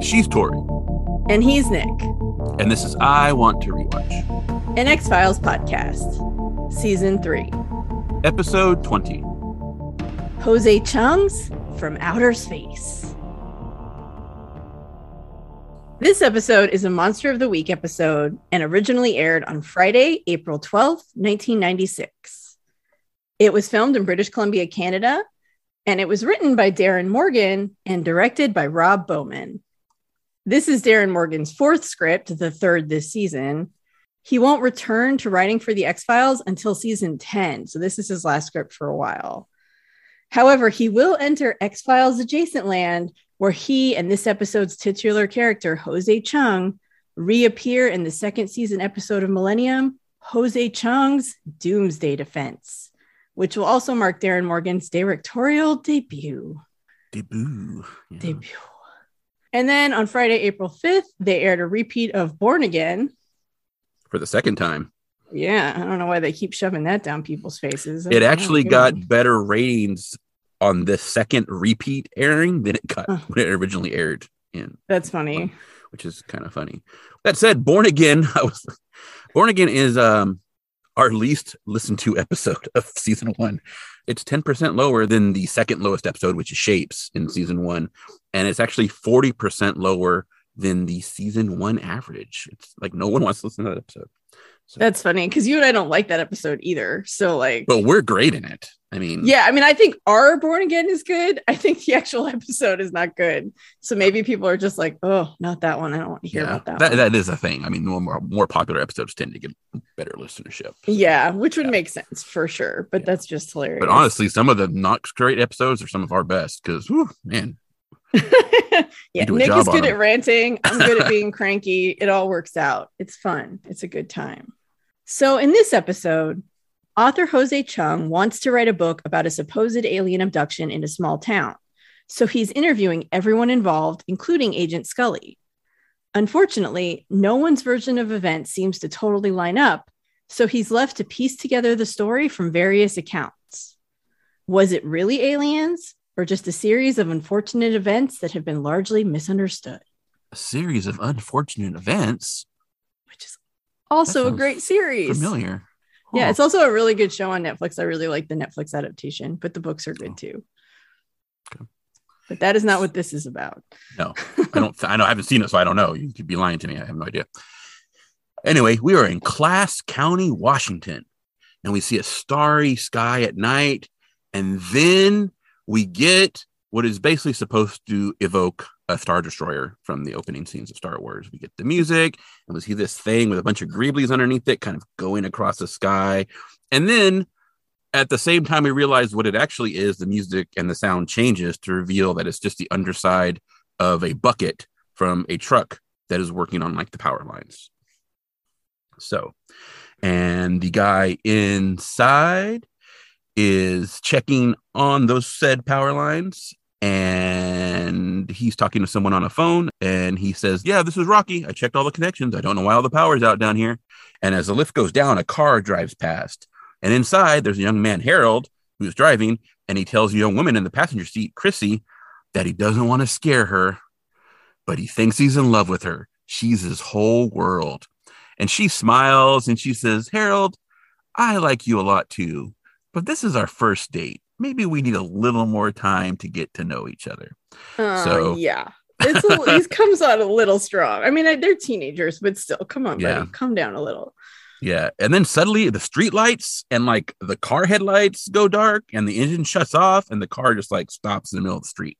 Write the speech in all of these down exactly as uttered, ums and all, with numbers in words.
She's Tori. And he's Nick. And this is I Want to Rewatch, an X-Files podcast, season three, episode twenty. Jose Chung's From Outer Space. This episode is a Monster of the Week episode and originally aired on Friday, April twelfth, nineteen ninety-six. It was filmed in British Columbia, Canada, and it was written by Darin Morgan and directed by Rob Bowman. This is Darin Morgan's fourth script, the third this season. He won't return to writing for The X-Files until season ten, so this is his last script for a while. However, he will enter X-Files adjacent land where he and this episode's titular character, Jose Chung, reappear in the second season episode of Millennium, Jose Chung's Doomsday Defense, which will also mark Darin Morgan's directorial debut. Debut. Yeah. Debut. And then on Friday, April fifth, they aired a repeat of Born Again. For the second time. Yeah, I don't know why they keep shoving that down people's faces. That's it actually got better ratings on the second repeat airing than it got huh. when it originally aired in. That's funny. Which is kind of funny. That said, Born Again, I was, Born Again is um, our least listened to episode of season one. It's ten percent lower than the second lowest episode, which is Shapes in season one. And it's actually forty percent lower than the season one average. It's like no one wants to listen to that episode. So. That's funny because you and I don't like that episode either. So like, but we're great in it. I mean, yeah, I mean, I think our Born Again is good. I think the actual episode is not good. So maybe people are just like, oh, not that one. I don't want to hear yeah, about that. That, one. That is a thing. I mean, more more popular episodes tend to get better listenership. Yeah, which would yeah. make sense for sure. But yeah. that's just hilarious. But honestly, some of the not great episodes are some of our best because, man. Yeah, Nick is good at ranting. I'm good at being cranky. It all works out. It's fun. It's a good time. So in this episode, author Jose Chung wants to write a book about a supposed alien abduction in a small town. So he's interviewing everyone involved, including Agent Scully. Unfortunately, no one's version of events seems to totally line up. So he's left to piece together the story from various accounts. Was it really aliens? Or just a series of unfortunate events that have been largely misunderstood. A series of unfortunate events? Which is also a great series. Familiar. Cool. Yeah, it's also a really good show on Netflix. I really like the Netflix adaptation, but the books are good oh. too. Okay. But that is not what this is about. No, I don't. Th- I know I haven't seen it, so I don't know. You could be lying to me. I have no idea. Anyway, we are in Klass County, Washington, and we see a starry sky at night, and then we get what is basically supposed to evoke a Star Destroyer from the opening scenes of Star Wars. We get the music, and we see this thing with a bunch of greeblies underneath it kind of going across the sky. And then, at the same time, we realize what it actually is, the music and the sound changes to reveal that it's just the underside of a bucket from a truck that is working on, like, the power lines. So, and the guy inside is checking on those said power lines, and he's talking to someone on a phone, and he says, yeah, this is Rocky. I checked all the connections. I don't know why all the power's out down here. And as the lift goes down, a car drives past, and inside there's a young man, Harold, who's driving, and he tells a young woman in the passenger seat, Chrissy, that he doesn't want to scare her, but he thinks he's in love with her. She's his whole world. And she smiles and she says, Harold, I like you a lot too. But this is our first date. Maybe we need a little more time to get to know each other. Uh, so yeah, it's a, he comes on a little strong. I mean, I, they're teenagers, but still, come on, yeah. buddy, calm down a little. Yeah, and then suddenly the street lights and like the car headlights go dark, and the engine shuts off, and the car just like stops in the middle of the street.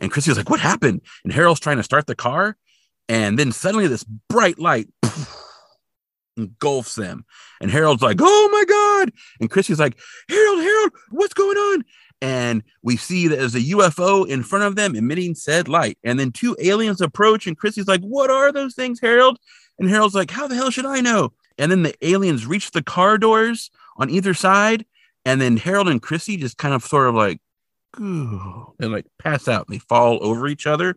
And Chrissy's like, "What happened?" And Harold's trying to start the car, and then suddenly this bright light engulfs them, and Harold's like, oh my god, and Chrissy's like, Harold, Harold, what's going on? And we see that there's a U F O in front of them emitting said light, and then two aliens approach, and Chrissy's like, what are those things, Harold? And Harold's like, how the hell should I know? And then the aliens reach the car doors on either side, and then Harold and Chrissy just kind of sort of like, ooh, and like pass out, and they fall over each other.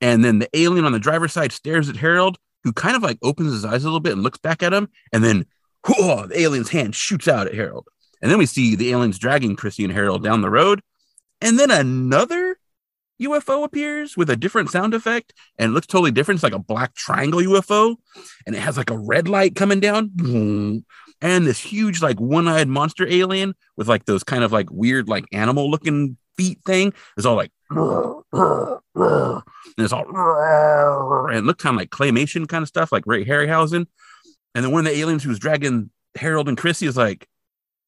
And then the alien on the driver's side stares at Harold, who kind of like opens his eyes a little bit and looks back at him. And then whoa, the alien's hand shoots out at Harold. And then we see the aliens dragging Chrissy and Harold down the road. And then another U F O appears with a different sound effect and looks totally different. It's like a black triangle U F O, and it has like a red light coming down, and this huge like one-eyed monster alien with like those kind of like weird like animal looking feet thing is all like, and it's all, and it looked kind of like claymation kind of stuff, like Ray Harryhausen. And then one of the aliens who's dragging Harold and Chrissy is like,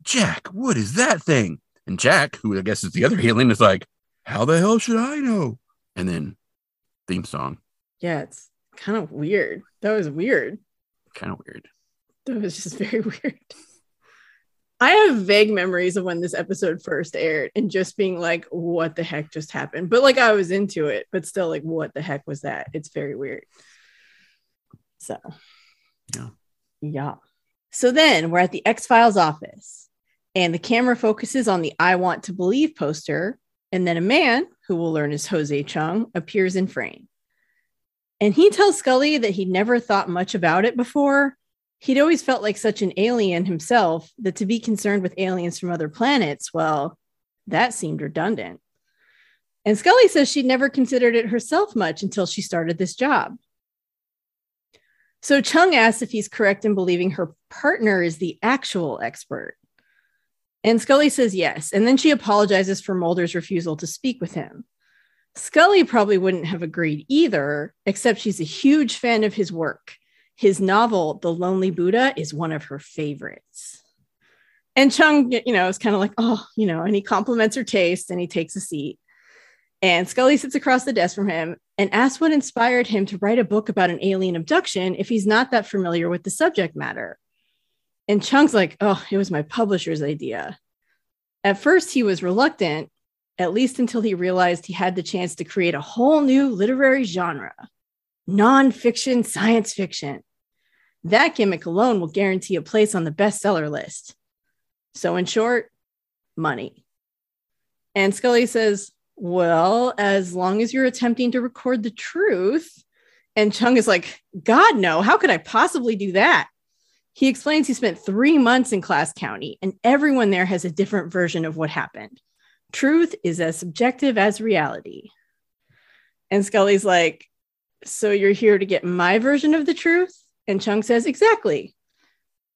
Jack, what is that thing? And Jack, who I guess is the other alien, is like, how the hell should I know? And then theme song. Yeah, it's kind of weird. That was weird. Kind of weird. That was just very weird. I have vague memories of when this episode first aired and just being like, what the heck just happened? But like, I was into it, but still like, what the heck was that? It's very weird. So. Yeah. Yeah. So then we're at the X-Files office, and the camera focuses on the I Want to Believe poster. And then a man, who we'll learn is Jose Chung, appears in frame. And he tells Scully that he'd never thought much about it before. He'd always felt like such an alien himself that to be concerned with aliens from other planets, well, that seemed redundant. And Scully says she'd never considered it herself much until she started this job. So Chung asks if he's correct in believing her partner is the actual expert. And Scully says yes. And then she apologizes for Mulder's refusal to speak with him. Scully probably wouldn't have agreed either, except she's a huge fan of his work. His novel, The Lonely Buddha, is one of her favorites. And Chung, you know, is kind of like, oh, you know, and he compliments her taste and he takes a seat. And Scully sits across the desk from him and asks what inspired him to write a book about an alien abduction if he's not that familiar with the subject matter. And Chung's like, oh, it was my publisher's idea. At first, he was reluctant, at least until he realized he had the chance to create a whole new literary genre, nonfiction science fiction. That gimmick alone will guarantee a place on the bestseller list. So in short, money. And Scully says, well, as long as you're attempting to record the truth. And Chung is like, God, no, how could I possibly do that? He explains he spent three months in Klass County, and everyone there has a different version of what happened. Truth is as subjective as reality. And Scully's like, so you're here to get my version of the truth? And Chung says, exactly.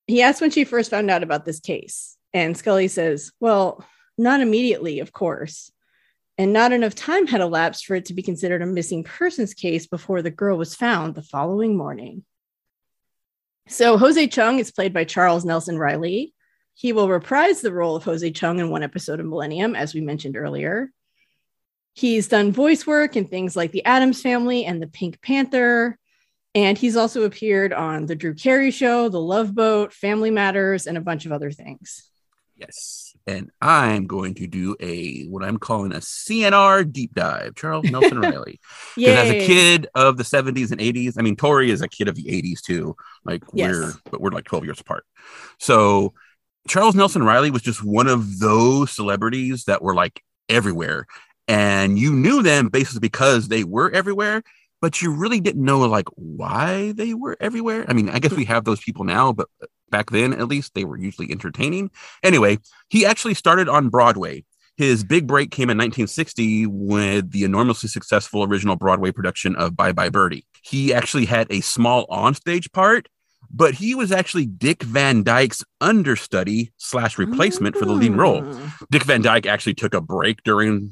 He asks when she first found out about this case. And Scully says, well, not immediately, of course. And not enough time had elapsed for it to be considered a missing persons case before the girl was found the following morning. So Jose Chung is played by Charles Nelson Reilly. He will reprise the role of Jose Chung in one episode of Millennium, as we mentioned earlier. He's done voice work in things like The Addams Family and The Pink Panther. And he's also appeared on The Drew Carey Show, The Love Boat, Family Matters, and a bunch of other things. Yes. And I'm going to do a, what I'm calling a C N R deep dive, Charles Nelson Reilly. Yeah. As a kid of the seventies and eighties, I mean, Tori is a kid of the eighties too. Like yes. we're, but we're like twelve years apart. So Charles Nelson Reilly was just one of those celebrities that were like everywhere. And you knew them basically because they were everywhere, but you really didn't know like why they were everywhere. I mean, I guess we have those people now, but back then, at least, they were usually entertaining. Anyway, he actually started on Broadway. His big break came in nineteen sixty with the enormously successful original Broadway production of Bye Bye Birdie. He actually had a small onstage part, but he was actually Dick Van Dyke's understudy slash replacement oh. for the lead role. Dick Van Dyke actually took a break during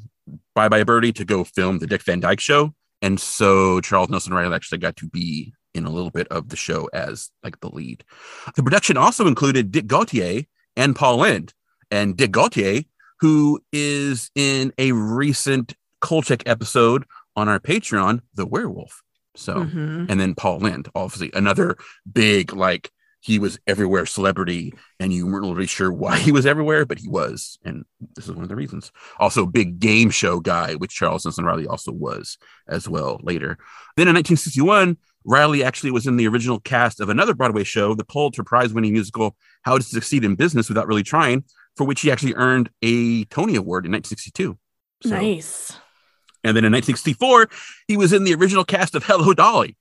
Bye Bye Birdie to go film the Dick Van Dyke Show. And so Charles Nelson Reilly actually got to be in a little bit of the show as like the lead. The production also included Dick Gautier and Paul Lynde, and Dick Gautier, who is in a recent Kolchak episode on our Patreon, The Werewolf. So, mm-hmm. and then Paul Lynde, obviously another big, like he was everywhere celebrity, and you weren't really sure why he was everywhere, but he was. And this is one of the reasons. Also big game show guy, which Charles Nelson Reilly also was as well later. Then in nineteen sixty-one, Reilly actually was in the original cast of another Broadway show, the Pulitzer Prize-winning musical How to Succeed in Business Without Really Trying, for which he actually earned a Tony Award in nineteen sixty-two. So, nice. And then in nineteen sixty-four, he was in the original cast of Hello, Dolly.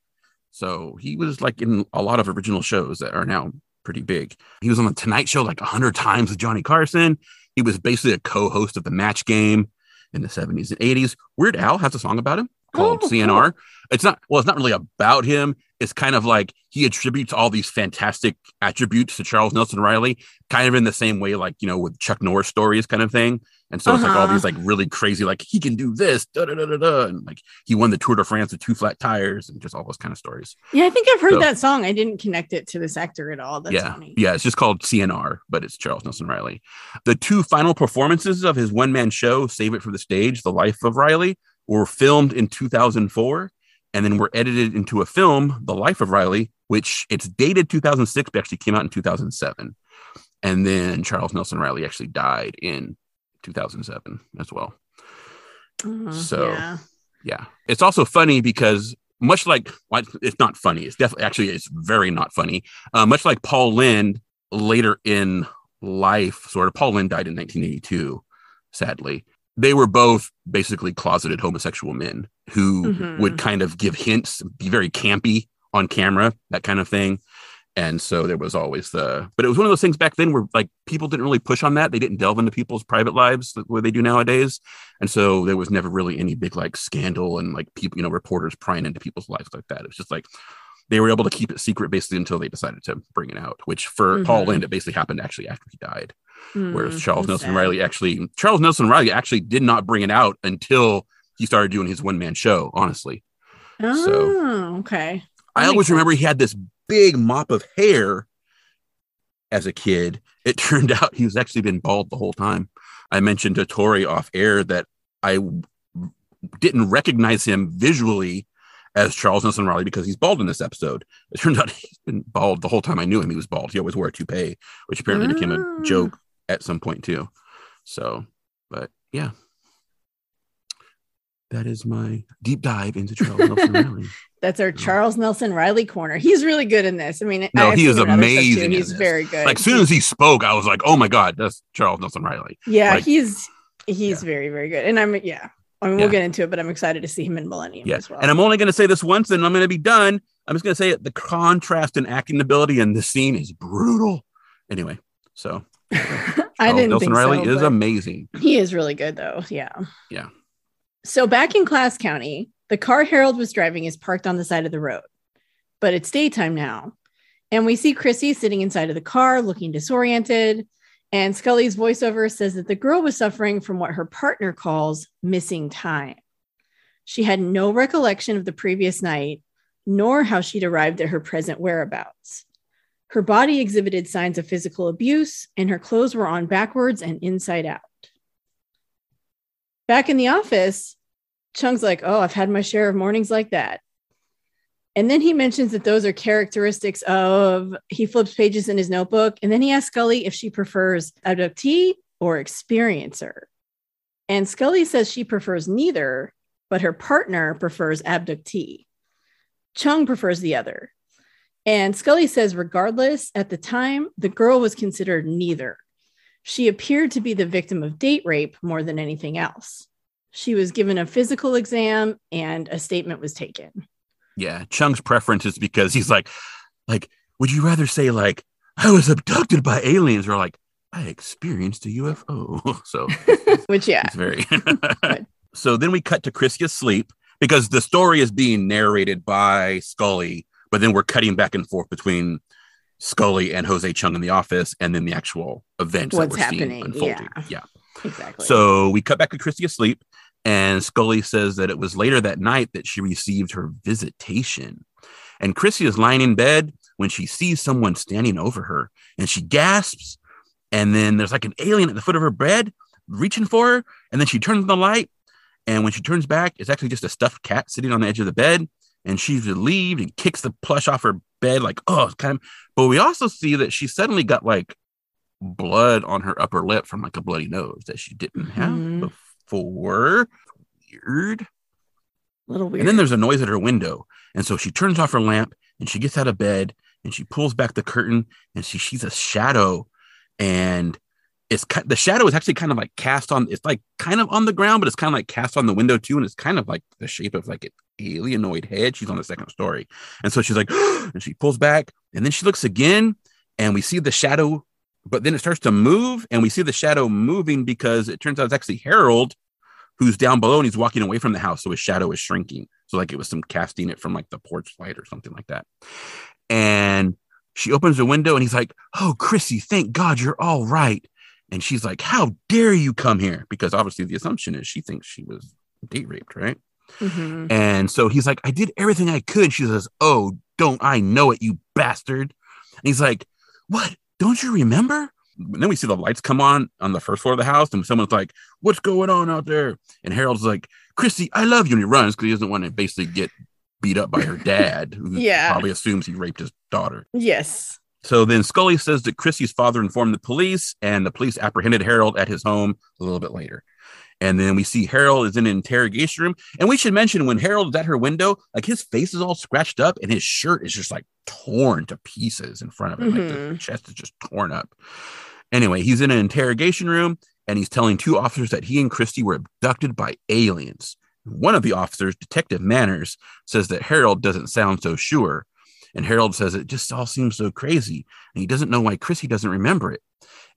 So he was like in a lot of original shows that are now pretty big. He was on The Tonight Show like a hundred times with Johnny Carson. He was basically a co-host of The Match Game in the seventies and eighties. Weird Al has a song about him called oh, C N R. Cool. It's not, well, it's not really about him. It's kind of like he attributes all these fantastic attributes to Charles Nelson Reilly, kind of in the same way, like, you know, with Chuck Norris stories kind of thing. And so uh-huh. it's like all these like really crazy, like he can do this, da da da da da, and like he won the Tour de France with two flat tires and just all those kind of stories. Yeah, I think I've heard so, that song. I didn't connect it to this actor at all. That's yeah, funny. Yeah, it's just called C N R, but it's Charles Nelson Reilly. The two final performances of his one-man show, Save It for the Stage, The Life of Riley, were filmed in two thousand four. And then were edited into a film, The Life of Riley, which it's dated two thousand six, but actually came out in two thousand seven. And then Charles Nelson Reilly actually died in two thousand seven as well. Uh, so, yeah. yeah. It's also funny because much like, well, it's not funny. It's definitely, actually, it's very not funny. Uh, much like Paul Lynde later in life, sort of, Paul Lynde died in nineteen eighty-two, sadly. They were both basically closeted homosexual men who mm-hmm. would kind of give hints, be very campy on camera, that kind of thing. And so there was always the, but it was one of those things back then where like people didn't really push on that. They didn't delve into people's private lives the way they do nowadays. And so there was never really any big like scandal and like people, you know, reporters prying into people's lives like that. It was just like, they were able to keep it secret basically until they decided to bring it out, which for mm-hmm. Paul Lynde, it basically happened actually after he died. Mm, whereas Charles Nelson sad. Reilly actually, Charles Nelson Reilly actually did not bring it out until he started doing his one man show, honestly. Oh, so, okay. That I always sense. remember he had this big mop of hair as a kid. It turned out he's actually been bald the whole time. I mentioned to Tori off air that I didn't recognize him visually as Charles Nelson Reilly because he's bald in this episode. It turned out he's been bald the whole time I knew him. He was bald. He always wore a toupee, which apparently mm. became a joke at some point too. So, but yeah, that is my deep dive into Charles Nelson Reilly. That's our Charles Nelson Reilly corner. He's really good in this. I mean, no, I he is amazing. He's very good. Like as soon as he spoke, I was like, oh my God, that's Charles Nelson Reilly. Yeah, like, he's he's yeah. very, very good. And I'm yeah. I mean, yeah. we'll get into it, but I'm excited to see him in Millennium yeah. as well. And I'm only going to say this once, and I'm going to be done. I'm just going to say it. The contrast in acting ability in this scene is brutal. Anyway, so I didn't Nelson think Reilly so, is amazing. He is really good, though. Yeah. Yeah. So back in Klass County, the car Harold was driving is parked on the side of the road, but it's daytime now, and we see Chrissy sitting inside of the car, looking disoriented. And Scully's voiceover says that the girl was suffering from what her partner calls missing time. She had no recollection of the previous night, nor how she'd arrived at her present whereabouts. Her body exhibited signs of physical abuse, and her clothes were on backwards and inside out. Back in the office, Chung's like, oh, I've had my share of mornings like that. And then he mentions that those are characteristics of, he flips pages in his notebook. And then he asks Scully if she prefers abductee or experiencer. And Scully says she prefers neither, but her partner prefers abductee. Chung prefers the other. And Scully says, regardless, at the time, the girl was considered neither. She appeared to be the victim of date rape more than anything else. She was given a physical exam and a statement was taken. Yeah, Chung's preference is because he's like, like, would you rather say, like, I was abducted by aliens or like, I experienced a U F O? So, which, yeah, it's very. So then we cut to Chrissy asleep because the story is being narrated by Scully, but then we're cutting back and forth between Scully and Jose Chung in the office and then the actual events What's that we're happening. Seeing unfolding. Yeah. yeah, exactly. So we cut back to Chrissy asleep. And Scully says that it was later that night that she received her visitation. And Chrissy is lying in bed when she sees someone standing over her and she gasps. And then there's like an alien at the foot of her bed reaching for her. And then she turns on the light. And when she turns back, it's actually just a stuffed cat sitting on the edge of the bed. And she's relieved and kicks the plush off her bed like, oh, it's kind of. But we also see that she suddenly got like blood on her upper lip from like a bloody nose that she didn't have mm-hmm. before. For weird. A little weird. And then there's a noise at her window. And so she turns off her lamp and she gets out of bed and she pulls back the curtain and she sees a shadow. And it's the shadow is actually kind of like cast on, it's like kind of on the ground, but it's kind of like cast on the window too. And it's kind of like the shape of like an alienoid head. She's on the second story. And so she's like, and she pulls back and then she looks again and we see the shadow, but then it starts to move, and we see the shadow moving because it turns out it's actually Harold who's down below, and he's walking away from the house, so his shadow is shrinking. So like it was some casting it from like the porch light or something like that. And she opens the window, and he's like, "Oh, Chrissy, thank God you're all right." And she's like, "How dare you come here?" Because obviously the assumption is she thinks she was date raped, right? Mm-hmm. And so he's like, "I did everything I could." She says, "Oh, don't I know it, you bastard." And he's like, "What? Don't you remember?" And then we see the lights come on on the first floor of the house, and someone's like, "What's going on out there?" And Harold's like, "Chrissy, I love you." And he runs because he doesn't want to basically get beat up by her dad, who yeah. probably assumes he raped his daughter. Yes. So then Scully says that Chrissy's father informed the police, and the police apprehended Harold at his home a little bit later. And then we see Harold is in an interrogation room. And we should mention, when Harold is at her window, like his face is all scratched up and his shirt is just like torn to pieces in front of him. Mm-hmm. Like the chest is just torn up. Anyway, he's in an interrogation room, and he's telling two officers that he and Chrissy were abducted by aliens. One of the officers, Detective Manners, says that Harold doesn't sound so sure. And Harold says it just all seems so crazy, and he doesn't know why Chrissy doesn't remember it.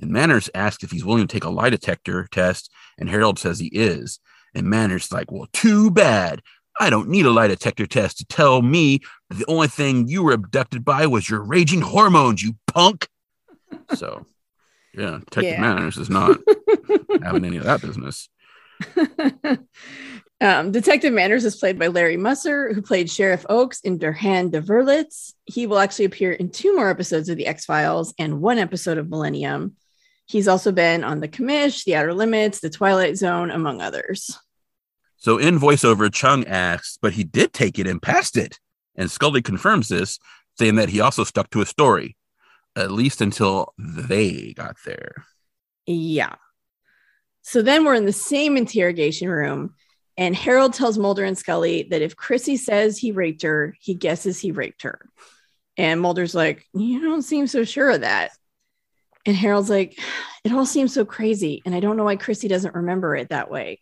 And Manners asks if he's willing to take a lie detector test, and Harold says he is. And Manners is like, "Well, too bad. I don't need a lie detector test to tell me that the only thing you were abducted by was your raging hormones, you punk." So, yeah, Detective yeah. Manners is not having any of that business. Um, Detective Manners is played by Larry Musser, who played Sheriff Oakes in Durhan de Verlitz. He will actually appear in two more episodes of The X-Files and one episode of Millennium. He's also been on The Commish, The Outer Limits, The Twilight Zone, among others. So in voiceover, Chung asks, but he did take it and passed it. And Scully confirms this, saying that he also stuck to his story, at least until they got there. Yeah. So then we're in the same interrogation room, and Harold tells Mulder and Scully that if Chrissy says he raped her, he guesses he raped her. And Mulder's like, "You don't seem so sure of that." And Harold's like, "It all seems so crazy, and I don't know why Chrissy doesn't remember it that way."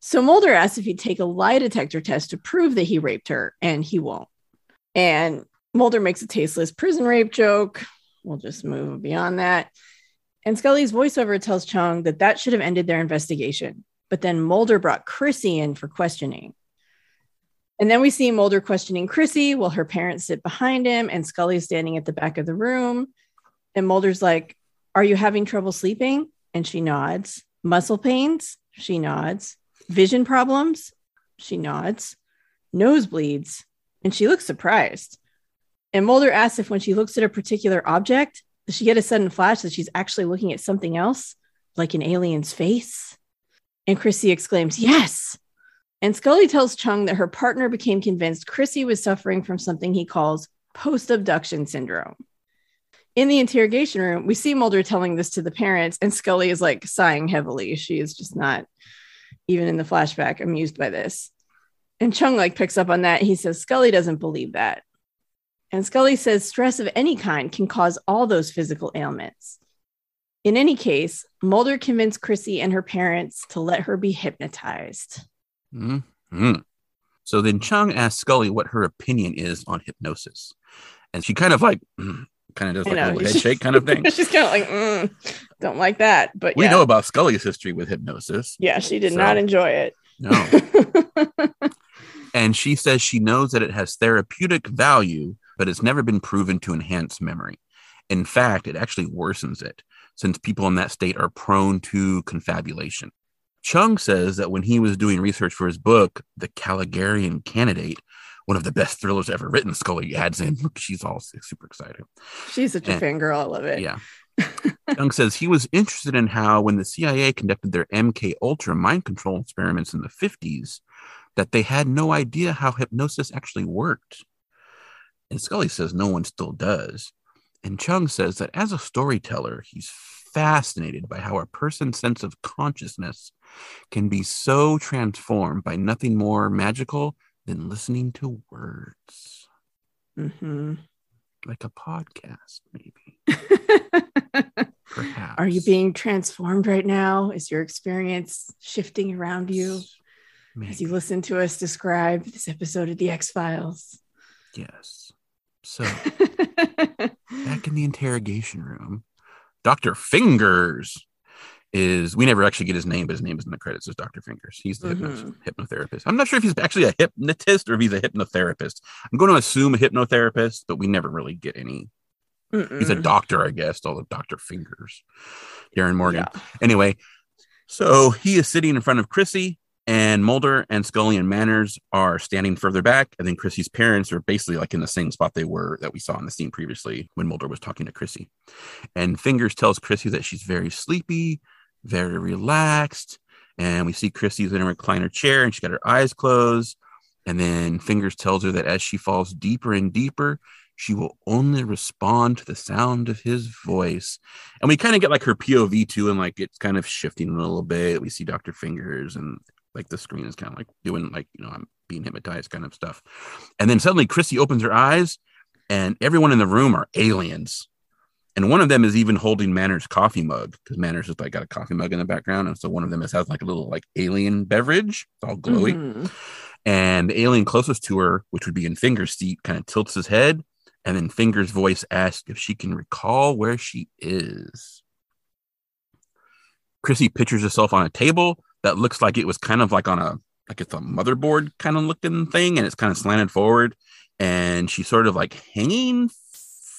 So Mulder asks if he'd take a lie detector test to prove that he raped her, and he won't. And Mulder makes a tasteless prison rape joke. We'll just move beyond that. And Scully's voiceover tells Chung that that should have ended their investigation. But then Mulder brought Chrissy in for questioning. And then we see Mulder questioning Chrissy while her parents sit behind him, and Scully's standing at the back of the room. And Mulder's like, "Are you having trouble sleeping?" And she nods. "Muscle pains?" She nods. "Vision problems?" She nods. "Nosebleeds?" And she looks surprised. And Mulder asks if when she looks at a particular object, does she get a sudden flash that she's actually looking at something else, like an alien's face? And Chrissy exclaims, "Yes!" And Scully tells Chung that her partner became convinced Chrissy was suffering from something he calls post-abduction syndrome. In the interrogation room, we see Mulder telling this to the parents, and Scully is like sighing heavily. She is just not, even in the flashback, amused by this. And Chung like picks up on that. He says Scully doesn't believe that. And Scully says stress of any kind can cause all those physical ailments. In any case, Mulder convinced Chrissy and her parents to let her be hypnotized. Mm-hmm. So then Chung asks Scully what her opinion is on hypnosis. And she kind of like, mm, kind of does like know, a little head shake kind of thing. She's kind of like, mm, don't like that. But we yeah. know about Scully's history with hypnosis. Yeah, she did so. not enjoy it. No. And she says she knows that it has therapeutic value, but it's never been proven to enhance memory. In fact, it actually worsens it, since people in that state are prone to confabulation. Chung says that when he was doing research for his book, The Caligarian Candidate, one of the best thrillers ever written, Scully adds in, she's all super excited. She's such and, a fangirl, I love it. Yeah. Chung says he was interested in how when the C I A conducted their M K Ultra mind control experiments in the fifties, that they had no idea how hypnosis actually worked. And Scully says no one still does. And Chung says that as a storyteller, he's fascinated by how a person's sense of consciousness can be so transformed by nothing more magical than listening to words. Mm-hmm. Like a podcast, maybe. Perhaps. Are you being transformed right now? Is your experience shifting around you maybe. As you listen to us describe this episode of The X-Files? Yes. So... Back in the interrogation room, Doctor Fingers is, we never actually get his name, but his name is in the credits as Doctor Fingers. He's the mm-hmm. hypnotherapist. I'm not sure if he's actually a hypnotist or if he's a hypnotherapist. I'm going to assume a hypnotherapist, but we never really get any. Mm-mm. He's a doctor, I guess, although Doctor Fingers. Darin Morgan. Yeah. Anyway, so he is sitting in front of Chrissy, and Mulder and Scully and Manners are standing further back. And then Chrissy's parents are basically like in the same spot they were that we saw in the scene previously when Mulder was talking to Chrissy. And Fingers tells Chrissy that she's very sleepy, very relaxed. And we see Chrissy's in a recliner chair and she's got her eyes closed. And then Fingers tells her that as she falls deeper and deeper, she will only respond to the sound of his voice. And we kind of get like her P O V too, and like it's kind of shifting a little bit. We see Doctor Fingers, and like the screen is kind of like doing like, you know, I'm being hypnotized kind of stuff. And then suddenly Chrissy opens her eyes and everyone in the room are aliens. And one of them is even holding Manners' coffee mug, because Manners has like got a coffee mug in the background. And so one of them is, has like a little like alien beverage. It's all glowy. Mm-hmm. And the alien closest to her, which would be in Fingers' seat, kind of tilts his head. And then Fingers' voice asks if she can recall where she is. Chrissy pictures herself on a table that looks like it was kind of like on a, like it's a motherboard kind of looking thing, and it's kind of slanted forward. And she's sort of like hanging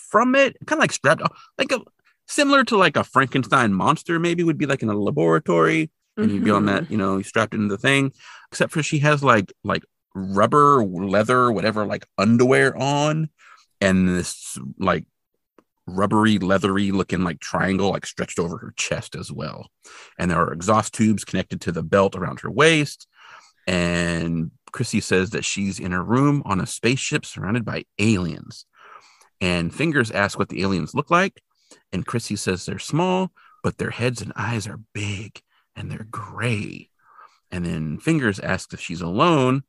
from it, kind of like strapped up, like a, similar to like a Frankenstein monster maybe would be like in a laboratory. And mm-hmm. you'd be on that, you know, strapped into the thing, except for she has like, like rubber, leather, whatever, like underwear on. And this like rubbery, leathery looking like triangle like stretched over her chest as well. And there are exhaust tubes connected to the belt around her waist. And Chrissy says that she's in a room on a spaceship surrounded by aliens. And Fingers asks what the aliens look like. And Chrissy says they're small, but their heads and eyes are big and they're gray. And then Fingers asks if she's alone.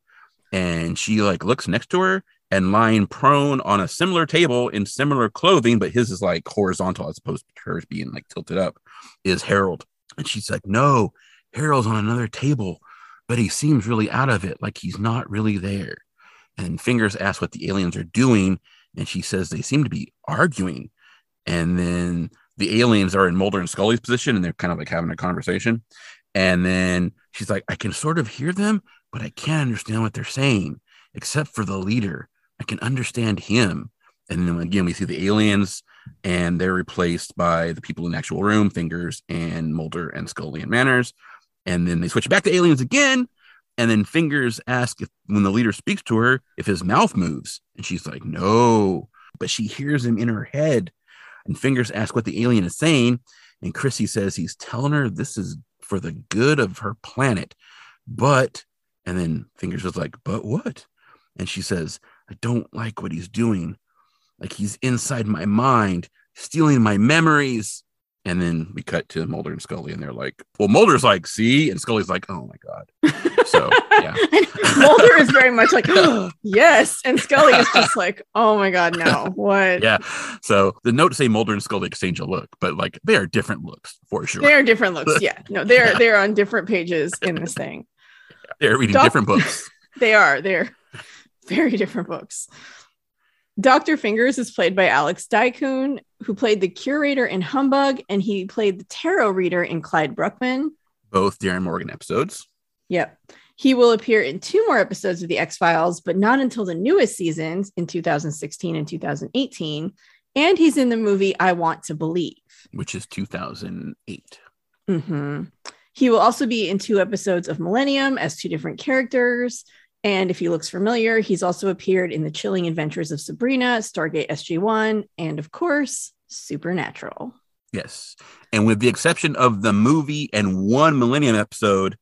And she like looks next to her, and lying prone on a similar table in similar clothing, but his is like horizontal as opposed to hers being like tilted up, is Harold. And she's like, no, Harold's on another table, but he seems really out of it. Like he's not really there. And Fingers asks what the aliens are doing. And she says they seem to be arguing. And then the aliens are in Mulder and Scully's position, and they're kind of like having a conversation. And then she's like, I can sort of hear them, but I can't understand what they're saying, except for the leader. I can understand him. And then again, we see the aliens, and they're replaced by the people in the actual room, Fingers and Mulder and Scully and Manners. And then they switch back to aliens again. And then Fingers asks if, when the leader speaks to her, if his mouth moves. And she's like, no, but she hears him in her head. And Fingers asks what the alien is saying. And Chrissy says he's telling her this is for the good of her planet. But, and then Fingers is like, but what? And she says, I don't like what he's doing. Like he's inside my mind, stealing my memories. And then we cut to Mulder and Scully, and they're like, well, Mulder's like, see? And Scully's like, oh my God. So, yeah. Mulder is very much like, oh, yes. And Scully is just like, oh my God, no. What? Yeah. So the notes say Mulder and Scully exchange a look, but like they are different looks for sure. They are different looks. Yeah. No, they're, yeah. they're on different pages in this thing. They're reading Doc- different books. They are. They're. Very different books. Doctor Fingers is played by Alex Daikun, who played the curator in Humbug, and he played the tarot reader in Clyde Bruckman. Both Darin Morgan episodes. Yep. He will appear in two more episodes of The X-Files, but not until the newest seasons in two thousand sixteen and two thousand eighteen. And he's in the movie I Want to Believe, which is two thousand eight. Mm-hmm. He will also be in two episodes of Millennium as two different characters. And if he looks familiar, he's also appeared in The Chilling Adventures of Sabrina, Stargate S G one, and of course, Supernatural. Yes. And with the exception of the movie and one Millennium episode,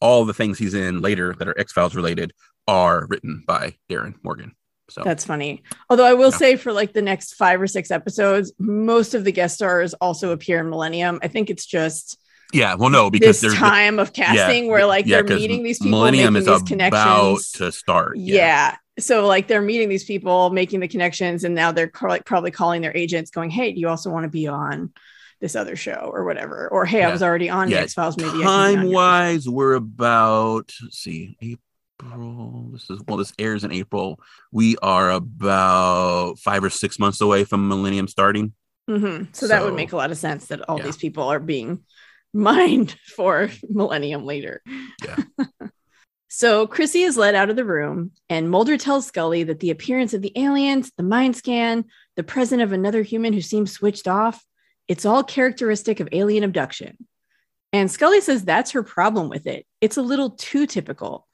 all the things he's in later that are X-Files related are written by Darin Morgan. So that's funny. Although I will yeah. say for like the next five or six episodes, most of the guest stars also appear in Millennium. I think it's just... Yeah, well, no, because this there's time the, of casting yeah, where like yeah, they're meeting these people, Millennium making is these connections. About to start. Yeah. yeah, so like they're meeting these people, making the connections, and now they're like probably calling their agents, going, "Hey, do you also want to be on this other show or whatever?" Or, "Hey, yeah. I was already on yeah. X Files." Maybe time I can be on wise, we're about let's see April. This is well, this airs in April. We are about five or six months away from Millennium starting. Mm-hmm. So, so that would make a lot of sense that all yeah. these people are being mined for Millennium later. Yeah. So Chrissy is led out of the room, and Mulder tells Scully that the appearance of the aliens, the mind scan, the presence of another human who seems switched off, it's all characteristic of alien abduction. And Scully says that's her problem with it. It's a little too typical.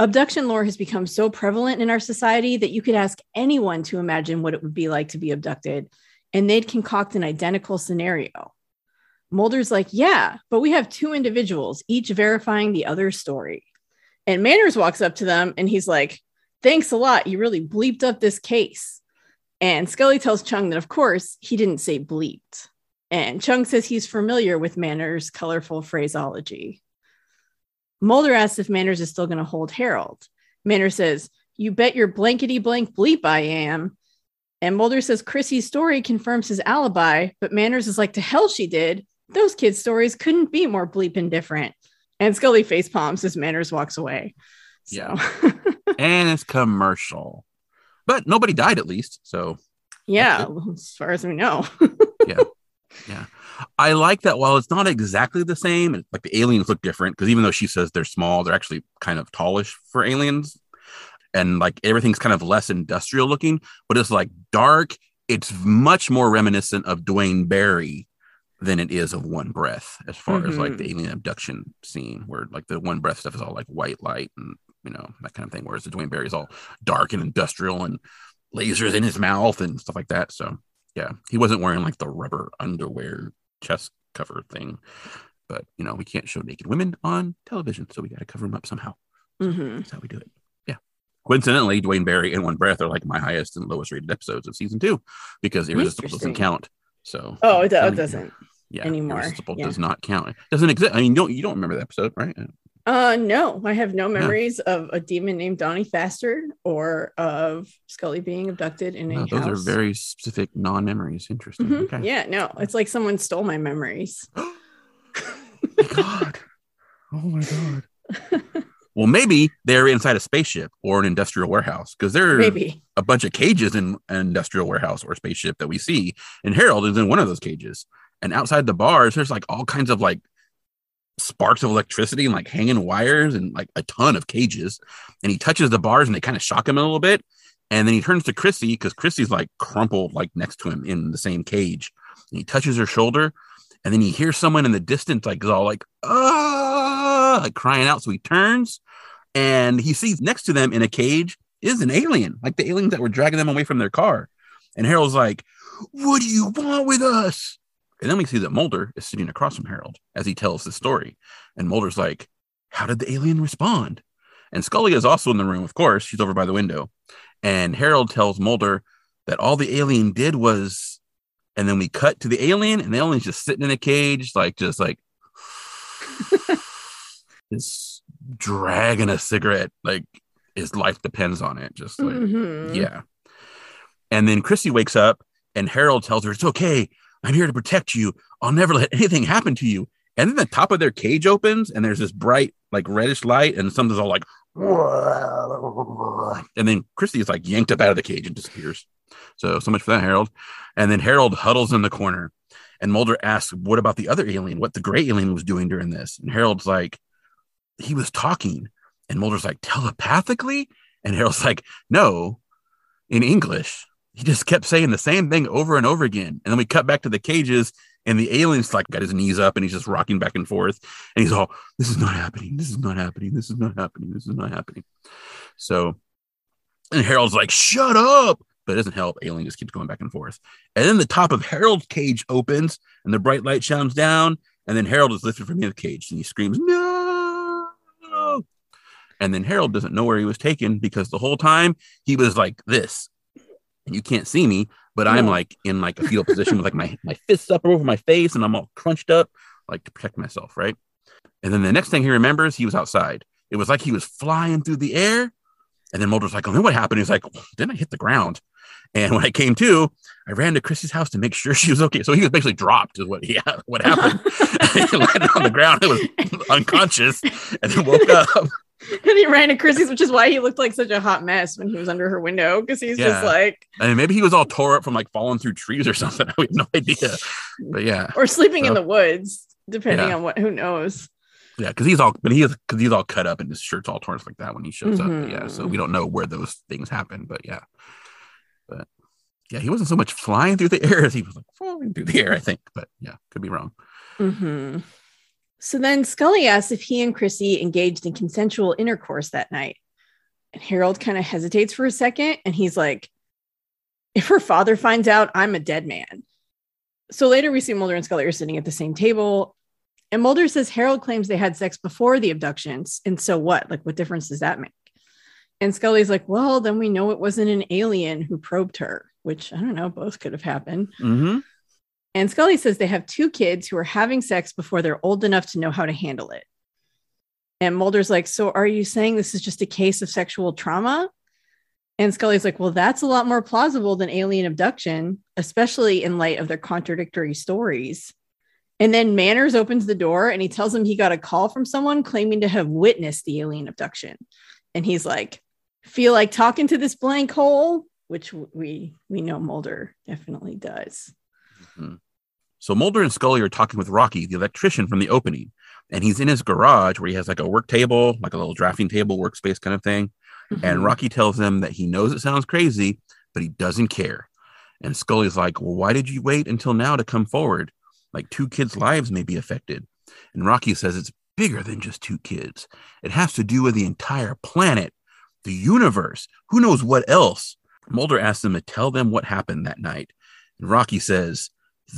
Abduction lore has become so prevalent in our society that you could ask anyone to imagine what it would be like to be abducted, and they'd concoct an identical scenario. Mulder's like, yeah, but we have two individuals, each verifying the other's story. And Manners walks up to them and he's like, thanks a lot. You really bleeped up this case. And Scully tells Chung that, of course, he didn't say bleeped. And Chung says he's familiar with Manners' colorful phraseology. Mulder asks if Manners is still going to hold Harold. Manners says, you bet your blankety blank bleep I am. And Mulder says Chrissy's story confirms his alibi, but Manners is like, to hell she did. Those kids' stories couldn't be more bleepin' different. And Scully face palms as Manners walks away. So. Yeah. And it's commercial. But nobody died, at least. So yeah, as far as we know. Yeah. Yeah. I like that while it's not exactly the same, like the aliens look different, because even though she says they're small, they're actually kind of tallish for aliens. And like everything's kind of less industrial looking, but it's like dark. It's much more reminiscent of Duane Barry than it is of One Breath, as far mm-hmm. as like the alien abduction scene, where like the One Breath stuff is all like white light and, you know, that kind of thing. Whereas the Duane Barry is all dark and industrial and lasers in his mouth and stuff like that. So yeah, he wasn't wearing like the rubber underwear chest cover thing, but you know, we can't show naked women on television. So we got to cover them up somehow. Mm-hmm. That's how we do it. Coincidentally, Duane Barry and One Breath are like my highest and lowest rated episodes of season two, because Irresistible doesn't count. So oh, it, do- it doesn't. Yeah, anymore. Irresistible yeah. does not count. It doesn't exist. I mean, don't you don't remember that episode, right? Uh, no, I have no memories no. of a demon named Donnie Faster or of Scully being abducted in no, a those house. Those are very specific non-memories. Interesting. Mm-hmm. Okay. Yeah, no, it's like someone stole my memories. Oh my God! Oh my God! Well, maybe they're inside a spaceship or an industrial warehouse, because there are maybe a bunch of cages in an industrial warehouse or spaceship that we see. And Harold is in one of those cages. And outside the bars, there's like all kinds of like sparks of electricity and like hanging wires and like a ton of cages. And he touches the bars and they kind of shock him a little bit. And then he turns to Chrissy, because Chrissy's like crumpled like next to him in the same cage. And he touches her shoulder. And then he hears someone in the distance like is all like, ah, like crying out. So he turns and he sees next to them in a cage is an alien, like the aliens that were dragging them away from their car. And Harold's like, what do you want with us? And then we see that Mulder is sitting across from Harold as he tells the story. And Mulder's like, how did the alien respond? And Scully is also in the room, of course. She's over by the window. And Harold tells Mulder that all the alien did was... And then we cut to the alien, and the alien's just sitting in a cage, like just like just dragging a cigarette, like his life depends on it. Just like mm-hmm. yeah. And then Chrissy wakes up, and Harold tells her, "It's okay. I'm here to protect you. I'll never let anything happen to you." And then the top of their cage opens, and there's this bright, like reddish light, and something's all like, and then Chrissy is like yanked up out of the cage and disappears. So, so much for that, Harold. And then Harold huddles in the corner, and Mulder asks, what about the other alien? What the gray alien was doing during this? And Harold's like, he was talking. And Mulder's like, telepathically? And Harold's like, no, in English. He just kept saying the same thing over and over again. And then we cut back to the cages, and the alien's like got his knees up, and he's just rocking back and forth. And he's all, this is not happening. This is not happening. This is not happening. This is not happening. So, and Harold's like, shut up. But it doesn't help. Alien just keeps going back and forth. And then the top of Harold's cage opens, and the bright light shines down. And then Harold is lifted from the cage, and he screams, no! And then Harold doesn't know where he was taken, because the whole time he was like this. And you can't see me, but no. I'm like in like a fetal position with like my, my fists up over my face, and I'm all crunched up, like to protect myself, right? And then the next thing he remembers, he was outside. It was like he was flying through the air. And then Mulder's like, oh, then what happened? He's like, well, then I hit the ground. And when I came to, I ran to Chrissy's house to make sure she was okay. So he was basically dropped is what, yeah, what happened. He landed on the ground. It was unconscious and then woke up. And he ran to Chrissy's, which is why he looked like such a hot mess when he was under her window, because he's yeah. just like... I mean, maybe he was all tore up from like falling through trees or something. I have no idea. But yeah. Or sleeping so, in the woods, depending yeah. on what, who knows. Yeah, because he's all but he is because he's all cut up and his shirt's all torn like that when he shows mm-hmm. up. Yeah, so we don't know where those things happen, but yeah. But yeah, he wasn't so much flying through the air as he was like falling through the air, I think. But yeah, could be wrong. Mm-hmm. So then Scully asks if he and Chrissy engaged in consensual intercourse that night. And Harold kind of hesitates for a second and he's like, if her father finds out, I'm a dead man. So later we see Mulder and Scully are sitting at the same table. And Mulder says Harold claims they had sex before the abductions. And so what? Like, what difference does that make? And Scully's like, well, then we know it wasn't an alien who probed her, which I don't know, both could have happened. Mm-hmm. And Scully says they have two kids who are having sex before they're old enough to know how to handle it. And Mulder's like, so are you saying this is just a case of sexual trauma? And Scully's like, well, that's a lot more plausible than alien abduction, especially in light of their contradictory stories. And then Manners opens the door and he tells him he got a call from someone claiming to have witnessed the alien abduction. And he's like, feel like talking to this blank hole, which we we know Mulder definitely does. Mm-hmm. So Mulder and Scully are talking with Rocky, the electrician from the opening. And he's in his garage where he has like a work table, like a little drafting table, workspace kind of thing. Mm-hmm. And Rocky tells them that he knows it sounds crazy, but he doesn't care. And Scully's like, well, why did you wait until now to come forward? Like, two kids' lives may be affected. And Rocky says it's bigger than just two kids. It has to do with the entire planet, the universe, who knows what else. Mulder asks them to tell them what happened that night. And Rocky says,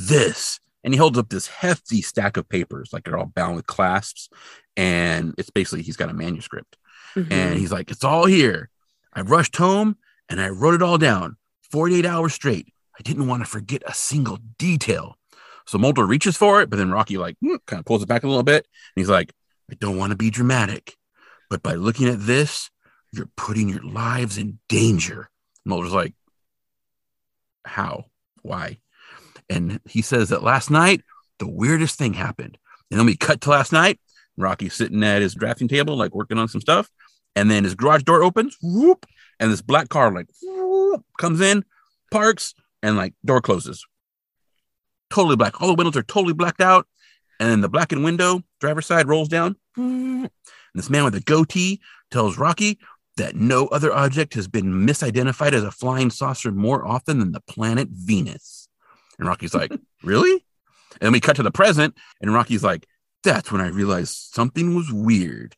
this. And he holds up this hefty stack of papers, like they're all bound with clasps. And it's basically, he's got a manuscript. Mm-hmm. And he's like, it's all here. I rushed home and I wrote it all down, forty-eight hours straight. I didn't want to forget a single detail. So Mulder reaches for it, but then Rocky like kind of pulls it back a little bit. And he's like, I don't want to be dramatic, but by looking at this, you're putting your lives in danger. Mulder's like, how? Why? And he says that last night, the weirdest thing happened. And then we cut to last night. Rocky's sitting at his drafting table, like working on some stuff. And then his garage door opens, whoop, and this black car like whoop, comes in, parks, and like door closes. Totally black. All the windows are totally blacked out. And then the blackened window, driver's side, rolls down. And this man with a goatee tells Rocky that no other object has been misidentified as a flying saucer more often than the planet Venus. And Rocky's like, really? And then we cut to the present. And Rocky's like, that's when I realized something was weird.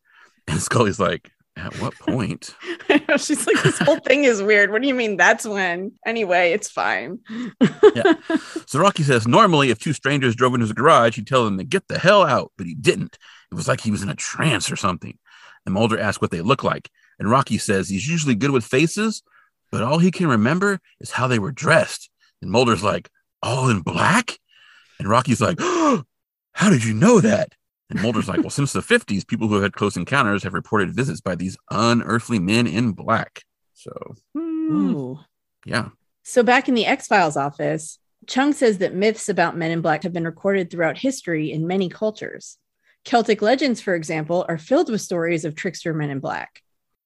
And Scully's like, at what point? I know, she's like, this whole thing is weird. What do you mean that's when? Anyway, it's fine. Yeah. So Rocky says, normally if two strangers drove into his garage, he'd tell them to get the hell out, but he didn't. It was like he was in a trance or something. And Mulder asks what they look like. And Rocky says he's usually good with faces, but all he can remember is how they were dressed. And Mulder's like, all in black? And Rocky's like, oh, how did you know that? And Mulder's like, well, since the fifties, people who have had close encounters have reported visits by these unearthly men in black. So, Ooh. yeah. So back in the X-Files office, Chung says that myths about men in black have been recorded throughout history in many cultures. Celtic legends, for example, are filled with stories of trickster men in black.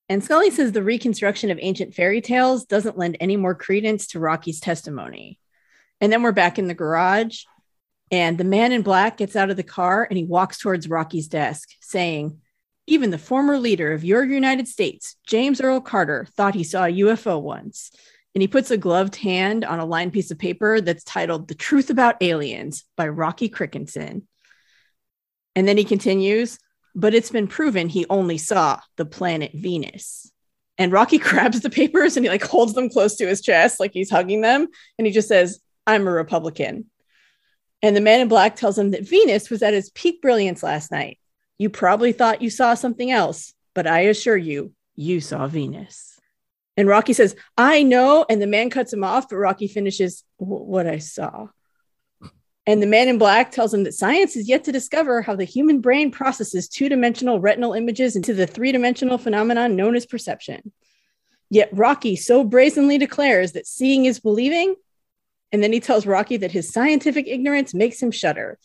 And Scully says the reconstruction of ancient fairy tales doesn't lend any more credence to Rocky's testimony. And then we're back in the garage. And the man in black gets out of the car and he walks towards Rocky's desk saying, even the former leader of your United States, James Earl Carter, thought he saw a U F O once. And he puts a gloved hand on a lined piece of paper that's titled The Truth About Aliens by Rocky Crickinson. And then he continues, but it's been proven he only saw the planet Venus. And Rocky grabs the papers and he like holds them close to his chest like he's hugging them. And he just says, I'm a Republican. And the man in black tells him that Venus was at its peak brilliance last night. You probably thought you saw something else, but I assure you, you saw Venus. And Rocky says, I know. And the man cuts him off, but Rocky finishes what I saw. And the man in black tells him that science has yet to discover how the human brain processes two-dimensional retinal images into the three-dimensional phenomenon known as perception. Yet Rocky so brazenly declares that seeing is believing. And then he tells Rocky that his scientific ignorance makes him shudder.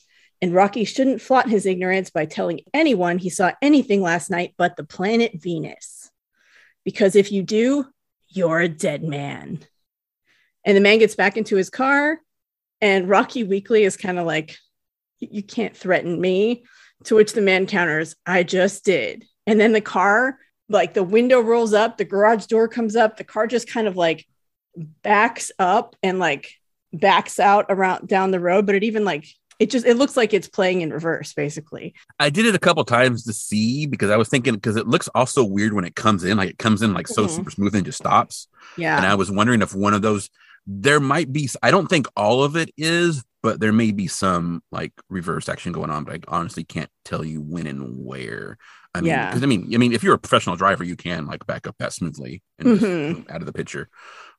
and Rocky shouldn't flaunt his ignorance by telling anyone he saw anything last night but the planet Venus. Because if you do, you're a dead man. And the man gets back into his car, and Rocky weakly is kind of like, you can't threaten me. To which the man counters, I just did. And then the car, like the window rolls up, the garage door comes up, the car just kind of like backs up and like backs out around down the road. But it even like, it just, it looks like it's playing in reverse, basically. I did it a couple times to see, because I was thinking, because it looks also weird when it comes in, like it comes in like so mm-hmm. super smooth and just stops. Yeah. And I was wondering if one of those, there might be, I don't think all of it is, but there may be some like reverse action going on, but I honestly can't tell you when and where. I mean, yeah. Cause I mean, I mean, if you're a professional driver, you can like back up that smoothly and mm-hmm. just out of the picture.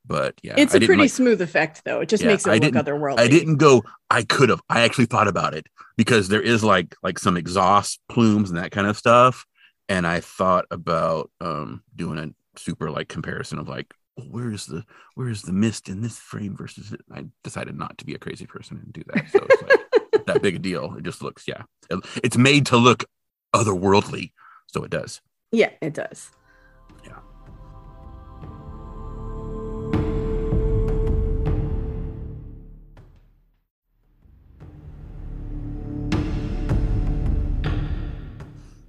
But yeah, it's I a pretty like, smooth effect though. It just yeah, makes it I look otherworldly. I didn't go, I could have, I actually thought about it because there is like, like some exhaust plumes and that kind of stuff. And I thought about um, doing a super like comparison of like, where is the where is the mist in this frame versus it? I decided not to be a crazy person and do that. So it's like that big a deal. It just looks, yeah. It, it's made to look otherworldly. So it does. Yeah, it does. Yeah.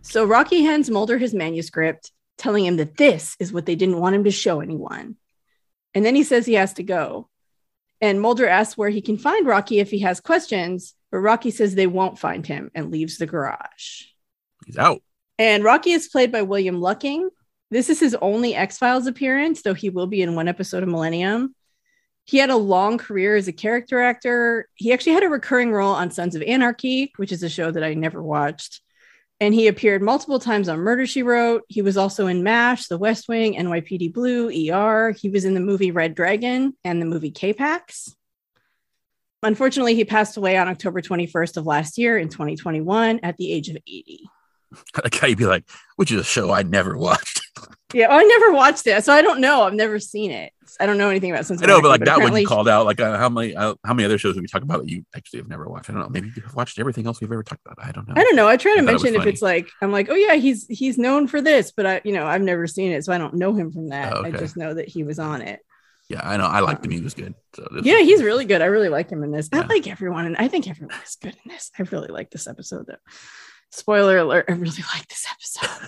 So Rocky hands Mulder his manuscript, telling him that this is what they didn't want him to show anyone. And then he says he has to go. And Mulder asks where he can find Rocky if he has questions, but Rocky says they won't find him and leaves the garage. He's out. And Rocky is played by William Lucking. This is his only X-Files appearance, though he will be in one episode of Millennium. He had a long career as a character actor. He actually had a recurring role on Sons of Anarchy, which is a show that I never watched. And he appeared multiple times on Murder, She Wrote. He was also in MASH, The West Wing, N Y P D Blue, E R. He was in the movie Red Dragon and the movie K-Pax. Unfortunately, he passed away on October twenty-first of last year in twenty twenty-one at the age of eighty. Like how you'd be like, which is a show I never watched. Yeah, I never watched it, so I don't know. I've never seen it. I don't know anything about Sons of Anarchy. I know, but like but that apparently... one you called out. Like uh, how many uh, how many other shows have we talked about that you actually have never watched? I don't know. Maybe you've watched everything else we've ever talked about. I don't know. I don't know. I try to I mention it if it's like I'm like, oh yeah, he's he's known for this, but I you know I've never seen it, so I don't know him from that. Oh, okay. I just know that he was on it. Yeah, I know. I liked um, him. He was good. So this yeah, was... he's really good. I really like him in this. Yeah. I like everyone, and I think everyone is good in this. I really like this episode though. Spoiler alert, I really like this episode.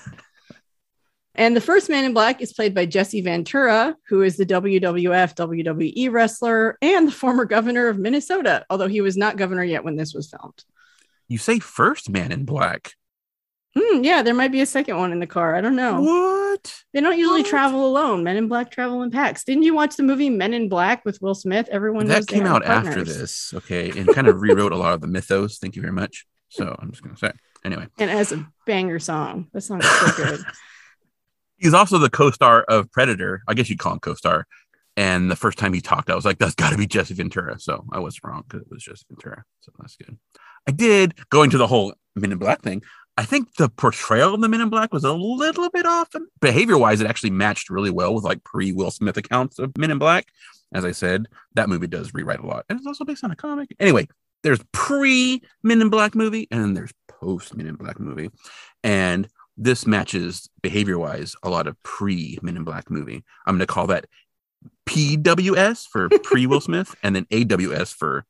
And the first man in black is played by Jesse Ventura, who is the W W F W W E wrestler and the former governor of Minnesota, although he was not governor yet when this was filmed. You say first man in black. Mm, yeah, there might be a second one in the car. I don't know. What? They don't usually what? travel alone. Men in black travel in packs. Didn't you watch the movie Men in Black with Will Smith? Everyone knows that came out partners. After this. Okay. And kind of rewrote a lot of the mythos. Thank you very much. So I'm just going to say. Anyway, and as a banger song, that song is so good. He's also the co-star of Predator. I guess you'd call him co-star. And the first time he talked, I was like, "That's got to be Jesse Ventura." So I was wrong because it was Jesse Ventura. So that's good. I did going to the whole Men in Black thing. I think the portrayal of the Men in Black was a little bit off. Behavior-wise, it actually matched really well with like pre-Will Smith accounts of Men in Black. As I said, that movie does rewrite a lot, and it's also based on a comic. Anyway, there's pre-Men in Black movie, and there's post Men in Black movie, and this matches behavior wise a lot of pre Men in Black movie. I'm going to call that P W S for pre Will Smith, and then A W S for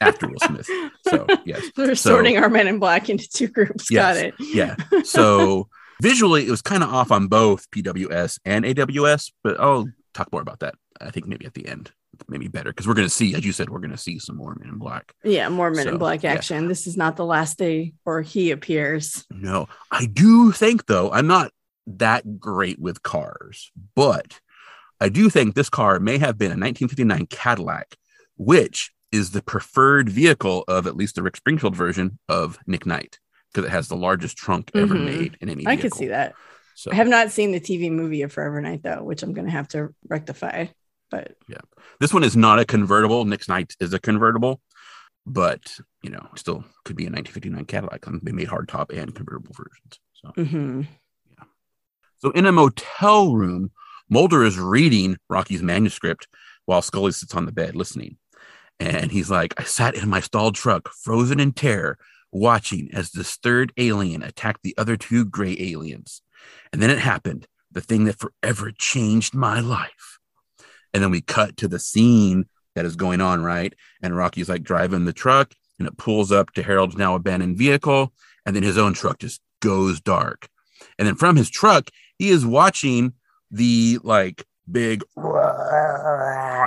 after Will Smith. So yes, we're so, sorting our Men in Black into two groups. Yes, got it. Yeah. So visually, it was kind of off on both P W S and A W S, but I'll talk more about that. I think maybe at the end. Maybe better because we're going to see, as you said, we're going to see some more Men in Black. Yeah, more Men so, in Black action. Yeah. This is not the last day where he appears. No, I do think though, I'm not that great with cars, but I do think this car may have been a nineteen fifty-nine Cadillac, which is the preferred vehicle of at least the Rick Springfield version of Nick Knight because it has the largest trunk mm-hmm. ever made in any vehicle. I could see that. So. I have not seen the T V movie of Forever Night though, which I'm going to have to rectify. But yeah, this one is not a convertible. Nick Knight is a convertible, but you know, still could be a nineteen fifty-nine Cadillac. They made hardtop and convertible versions. So, mm-hmm. yeah. So in a motel room, Mulder is reading Rocky's manuscript while Scully sits on the bed listening. And he's like, I sat in my stalled truck, frozen in terror, watching as this third alien attacked the other two gray aliens. And then it happened, the thing that forever changed my life. And then we cut to the scene that is going on, right? And Rocky's like driving the truck and it pulls up to Harold's now abandoned vehicle. And then his own truck just goes dark. And then from his truck, he is watching the like big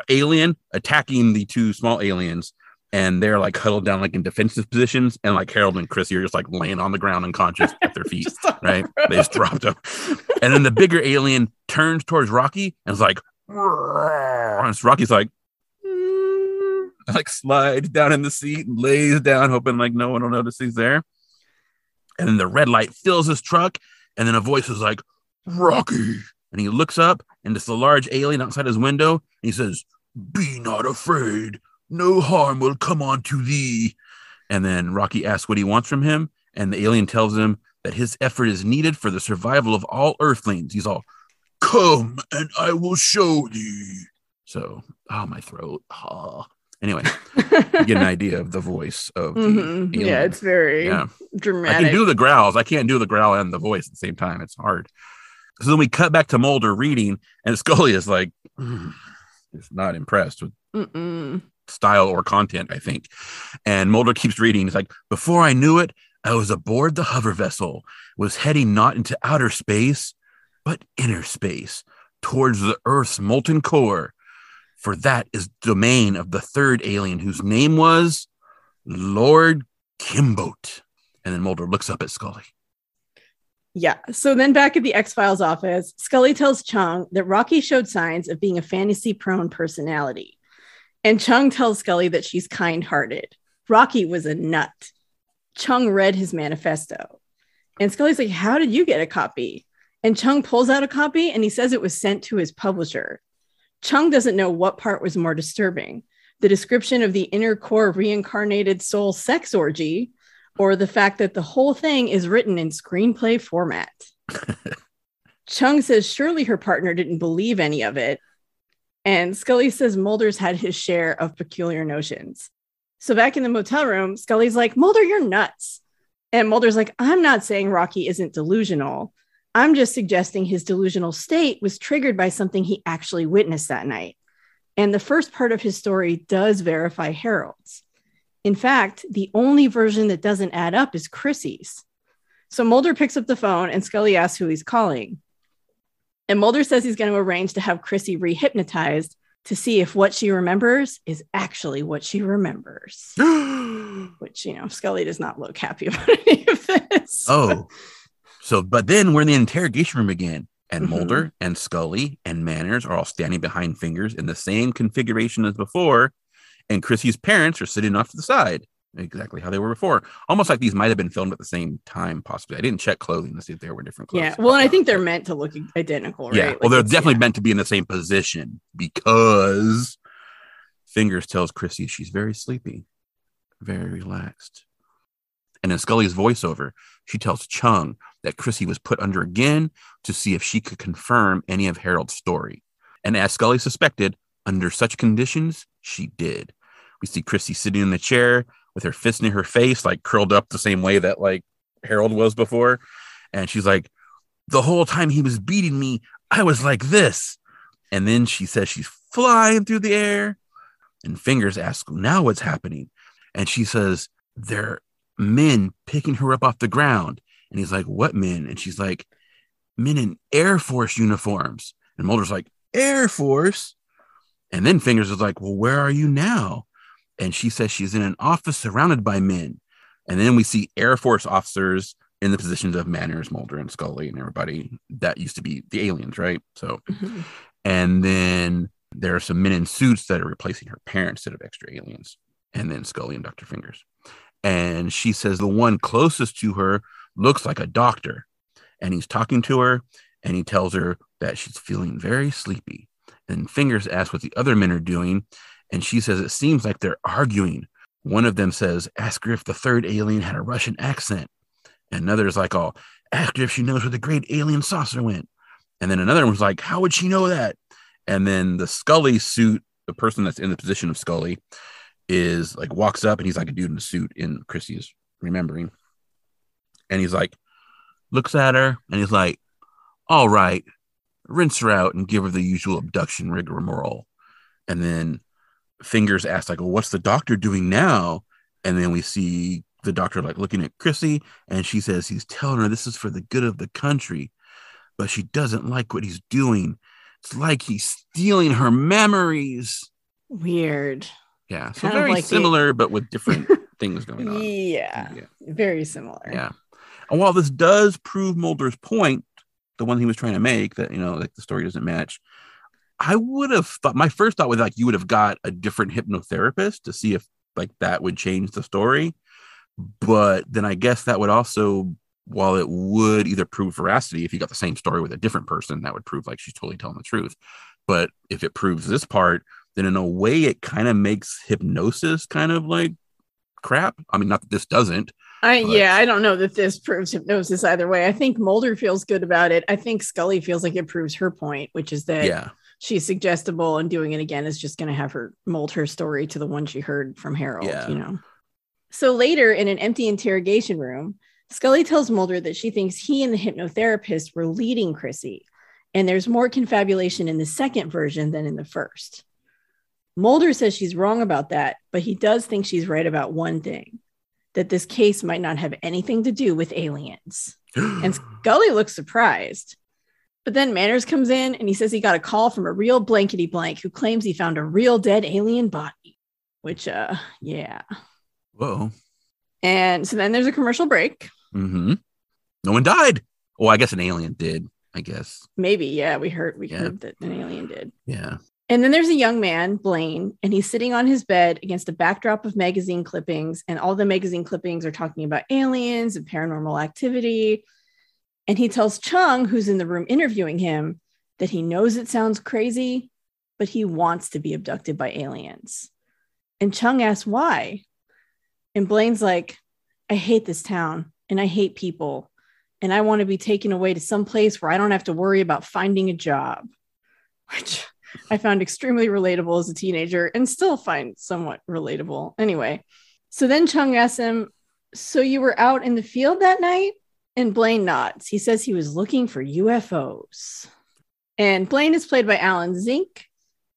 alien attacking the two small aliens. And they're like huddled down like in defensive positions. And like Harold and Chris are just like laying on the ground unconscious at their feet, right? They just dropped them. And then the bigger alien turns towards Rocky and is like, and Rocky's like, mm, like slides down in the seat and lays down, hoping like no one will notice he's there. And then the red light fills his truck. And then a voice is like, Rocky. And he looks up and it's the large alien outside his window. And he says, be not afraid. No harm will come on to thee. And then Rocky asks what he wants from him. And the alien tells him that his effort is needed for the survival of all earthlings. He's all, come and I will show thee. So, oh, my throat. Oh. Anyway, you get an idea of the voice of the mm-hmm. alien. Yeah, it's very yeah. dramatic. I can do the growls. I can't do the growl and the voice at the same time. It's hard. So then we cut back to Mulder reading. And Scully is like, mm, just not impressed with Mm-mm. style or content, I think. And Mulder keeps reading. He's like, before I knew it, I was aboard the hover vessel, was heading not into outer space, but inner space, towards the Earth's molten core. For that is domain of the third alien, whose name was Lord Kinbote. And then Mulder looks up at Scully. Yeah. So then back at the X-Files office, Scully tells Chung that Rocky showed signs of being a fantasy-prone personality. And Chung tells Scully that she's kind-hearted. Rocky was a nut. Chung read his manifesto. And Scully's like, how did you get a copy? And Chung pulls out a copy and he says it was sent to his publisher. Chung doesn't know what part was more disturbing, the description of the inner core reincarnated soul sex orgy, or the fact that the whole thing is written in screenplay format. Chung says surely her partner didn't believe any of it. And Scully says Mulder's had his share of peculiar notions. So back in the motel room, Scully's like, Mulder, you're nuts. And Mulder's like, I'm not saying Rocky isn't delusional. I'm just suggesting his delusional state was triggered by something he actually witnessed that night. And the first part of his story does verify Harold's. In fact, the only version that doesn't add up is Chrissy's. So Mulder picks up the phone and Scully asks who he's calling. And Mulder says he's going to arrange to have Chrissy rehypnotized to see if what she remembers is actually what she remembers. Which, you know, Scully does not look happy about any of this. Oh, so but then we're in the interrogation room again. And mm-hmm. Mulder and Scully and Manners are all standing behind fingers in the same configuration as before. And Chrissy's parents are sitting off to the side, exactly how they were before. Almost like these might have been filmed at the same time, possibly. I didn't check clothing to see if there were different clothes. Yeah, well, and I think they're meant to look identical, right? Yeah, like, well, they're definitely yeah. meant to be in the same position because Fingers tells Chrissy she's very sleepy, very relaxed. And in Scully's voiceover, she tells Chung that Chrissy was put under again to see if she could confirm any of Harold's story. And as Scully suspected, under such conditions, she did. We see Chrissy sitting in the chair with her fist in her face, like curled up the same way that like Harold was before. And she's like, the whole time he was beating me, I was like this. And then she says she's flying through the air. And Fingers asks, now what's happening? And she says, there are men picking her up off the ground. And he's like, what men? And she's like, men in Air Force uniforms. And Mulder's like, Air Force? And then Fingers is like, well, where are you now? And she says she's in an office surrounded by men. And then we see Air Force officers in the positions of Manners, Mulder, and Scully, and everybody that used to be the aliens, right? So, mm-hmm. And then there are some men in suits that are replacing her parents instead of extra aliens. And then Scully and Doctor Fingers. And she says the one closest to her looks like a doctor. And he's talking to her, and he tells her that she's feeling very sleepy. And Fingers asks what the other men are doing. And she says, it seems like they're arguing. One of them says, ask her if the third alien had a Russian accent. And another is like, oh, ask her if she knows where the great alien saucer went. And then another one's like, how would she know that? And then the Scully suit, the person that's in the position of Scully, is like, walks up and he's like a dude in a suit in Chrissy's remembering. And he's like, looks at her and he's like, all right, rinse her out and give her the usual abduction rigmarole. And then Fingers asks, like, well, what's the doctor doing now? And then we see the doctor, like, looking at Chrissy, and she says he's telling her this is for the good of the country, but she doesn't like what he's doing. It's like he's stealing her memories. Weird. Yeah. So kind very like similar, it. But with different things going on. Yeah, yeah. Very similar. Yeah. And while this does prove Mulder's point, the one he was trying to make, that, you know, like the story doesn't match, I would have thought, my first thought was like, you would have got a different hypnotherapist to see if like that would change the story. But then I guess that would also, while it would either prove veracity, if you got the same story with a different person, that would prove like she's totally telling the truth. But if it proves this part, then in a way it kind of makes hypnosis kind of like crap. I mean, not that this doesn't. I, but... Yeah, I don't know that this proves hypnosis either way. I think Mulder feels good about it. I think Scully feels like it proves her point, which is that yeah. she's suggestible, and doing it again is just going to have her mold her story to the one she heard from Harold, yeah. you know. So later, in an empty interrogation room, Scully tells Mulder that she thinks he and the hypnotherapist were leading Chrissy, and there's more confabulation in the second version than in the first. Mulder says she's wrong about that, but he does think she's right about one thing, that this case might not have anything to do with aliens. And Scully looks surprised. But then Manners comes in and he says he got a call from a real blankety blank who claims he found a real dead alien body, which, uh, yeah. Whoa. And so then there's a commercial break. Mm-hmm. No one died. Oh, I guess an alien did, I guess. Maybe, yeah. We heard we yeah. heard that an alien did. Yeah. And then there's a young man, Blaine, and he's sitting on his bed against a backdrop of magazine clippings, and all the magazine clippings are talking about aliens and paranormal activity. And he tells Chung, who's in the room interviewing him, that he knows it sounds crazy, but he wants to be abducted by aliens. And Chung asks why. And Blaine's like, I hate this town and I hate people. And I want to be taken away to some place where I don't have to worry about finding a job, which I found extremely relatable as a teenager and still find somewhat relatable. Anyway, so then Chung asks him, so you were out in the field that night? And Blaine nods. He says he was looking for U F Os. And Blaine is played by Alan Zink,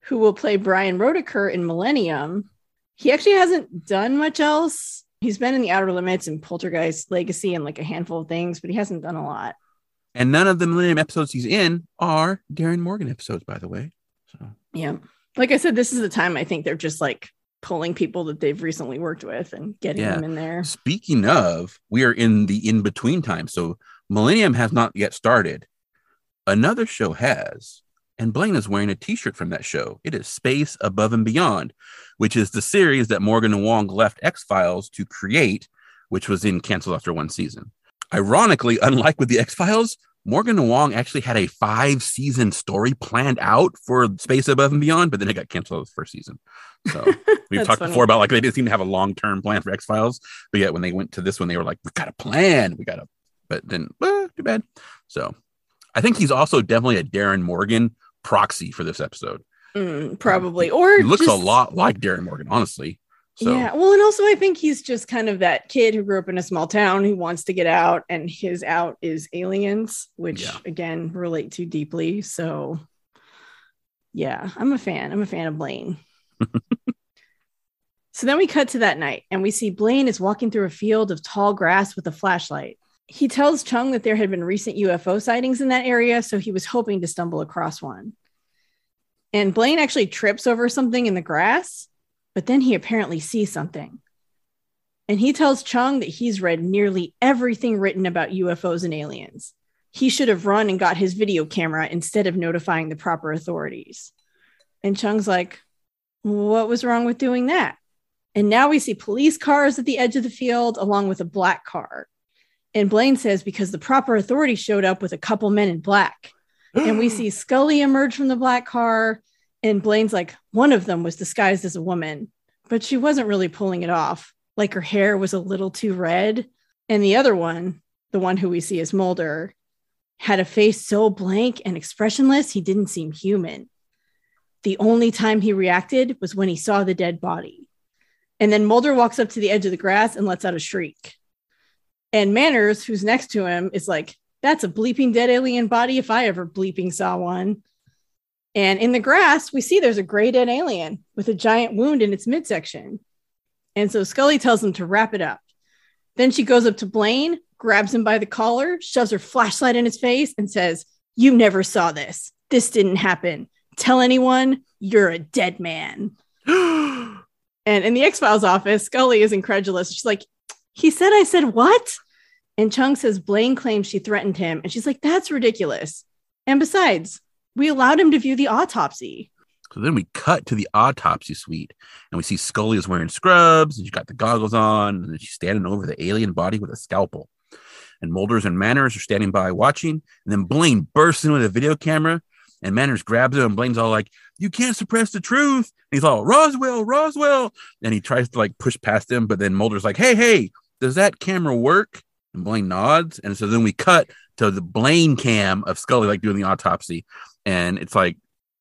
who will play Brian Rodeker in Millennium. He actually hasn't done much else. He's been in The Outer Limits and Poltergeist Legacy and like a handful of things, but he hasn't done a lot. And none of the Millennium episodes he's in are Darin Morgan episodes, by the way. So yeah. Like I said, this is the time I think they're just like pulling people that they've recently worked with and getting yeah. them in there. Speaking of, we are in the in-between time. So Millennium has not yet started. Another show has, and Blaine is wearing a t-shirt from that show. It is Space Above and Beyond, which is the series that Morgan and Wong left X-Files to create, which was then canceled after one season. Ironically, unlike with the X-Files, Morgan and Wong actually had a five-season story planned out for Space Above and Beyond, but then it got canceled the first season. So we've talked funny. before about like they didn't seem to have a long-term plan for X-Files, but yet when they went to this one, they were like, "We got a plan, we got a," but then ah, too bad. So I think he's also definitely a Darin Morgan proxy for this episode, mm, probably. Um, or he looks just a lot like Darin Morgan, honestly. So. Yeah, well, and also I think he's just kind of that kid who grew up in a small town who wants to get out, and his out is aliens, which yeah. again relate to deeply. So, yeah, I'm a fan. I'm a fan of Blaine. So then we cut to that night, and we see Blaine is walking through a field of tall grass with a flashlight. He tells Chung that there had been recent U F O sightings in that area, so he was hoping to stumble across one. And Blaine actually trips over something in the grass. But then he apparently sees something. And he tells Chung that he's read nearly everything written about U F Os and aliens. He should have run and got his video camera instead of notifying the proper authorities. And Chung's like, what was wrong with doing that? And now we see police cars at the edge of the field along with a black car. And Blaine says, because the proper authorities showed up with a couple men in black. And we see Scully emerge from the black car. And Blaine's like, one of them was disguised as a woman, but she wasn't really pulling it off. Like her hair was a little too red. And the other one, the one who we see as Mulder, had a face so blank and expressionless, he didn't seem human. The only time he reacted was when he saw the dead body. And then Mulder walks up to the edge of the grass and lets out a shriek. And Manners, who's next to him, is like, that's a bleeping dead alien body if I ever bleeping saw one. And in the grass, we see there's a gray dead alien with a giant wound in its midsection. And so Scully tells him to wrap it up. Then she goes up to Blaine, grabs him by the collar, shoves her flashlight in his face, and says, you never saw this. This didn't happen. Tell anyone, you're a dead man. And in the X-Files office, Scully is incredulous. She's like, he said, I said, what? And Chung says Blaine claims she threatened him. And she's like, that's ridiculous. And besides, we allowed him to view the autopsy. So then we cut to the autopsy suite and we see Scully is wearing scrubs and she's got the goggles on and she's standing over the alien body with a scalpel. And Mulders and Manners are standing by watching. And then Blaine bursts in with a video camera and Manners grabs him and Blaine's all like, you can't suppress the truth. And he's all, Roswell, Roswell. And he tries to like push past him. But then Mulder's like, hey, hey, does that camera work? And Blaine nods. And so then we cut to the Blaine cam of Scully, like doing the autopsy. And it's like,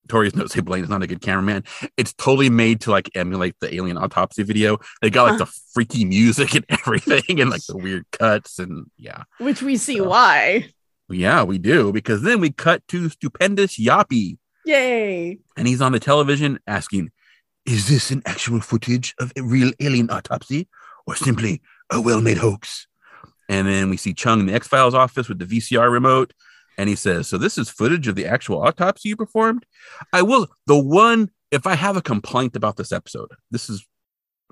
Tori's notes say Blaine's not a good cameraman. It's totally made to like emulate the alien autopsy video. They got like huh. the freaky music and everything and like the weird cuts. And yeah. Which we see so, why. Yeah, we do. Because then we cut to Stupendous Yappy. Yay. And he's on the television asking, is this an actual footage of a real alien autopsy or simply a well-made hoax? And then we see Chung in the X-Files office with the V C R remote. And he says, so this is footage of the actual autopsy you performed? I will. The one, if I have a complaint about this episode, this is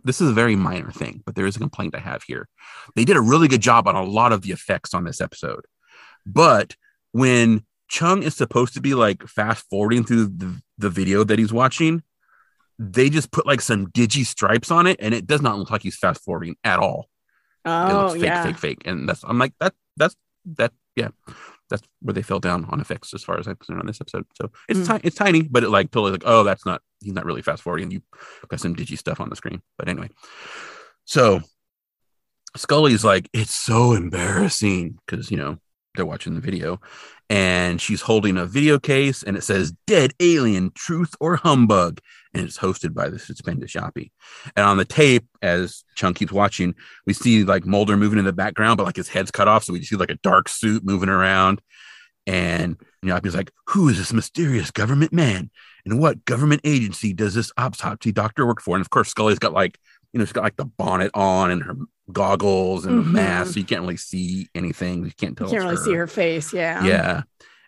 this is a very minor thing, but there is a complaint I have here. They did a really good job on a lot of the effects on this episode. But when Chung is supposed to be like fast forwarding through the, the video that he's watching, they just put like some digi stripes on it. And it does not look like he's fast forwarding at all. Oh, it looks fake, yeah. fake, fake. And that's, I'm like, that, that's, that, yeah. That's where they fell down on effects, as far as I'm concerned on this episode. So it's mm. ti- it's tiny, but it like totally like, oh, that's not, he's not really fast forwarding. You got some digi stuff on the screen. But anyway, so Scully's like, it's so embarrassing because, you know, they're watching the video and she's holding a video case and it says Dead Alien, Truth or Humbug. And it's hosted by the Stupendous Yappy. And on the tape, as Chung keeps watching, we see like Mulder moving in the background, but like his head's cut off. So we see like a dark suit moving around. And Yappy's like, who is this mysterious government man? And what government agency does this autopsy doctor work for? And of course, Scully's got like, you know, she's got like the bonnet on and her goggles and mm-hmm. mask, so you can't really see anything. You can't tell. You can't really her. see her face. Yeah. Yeah.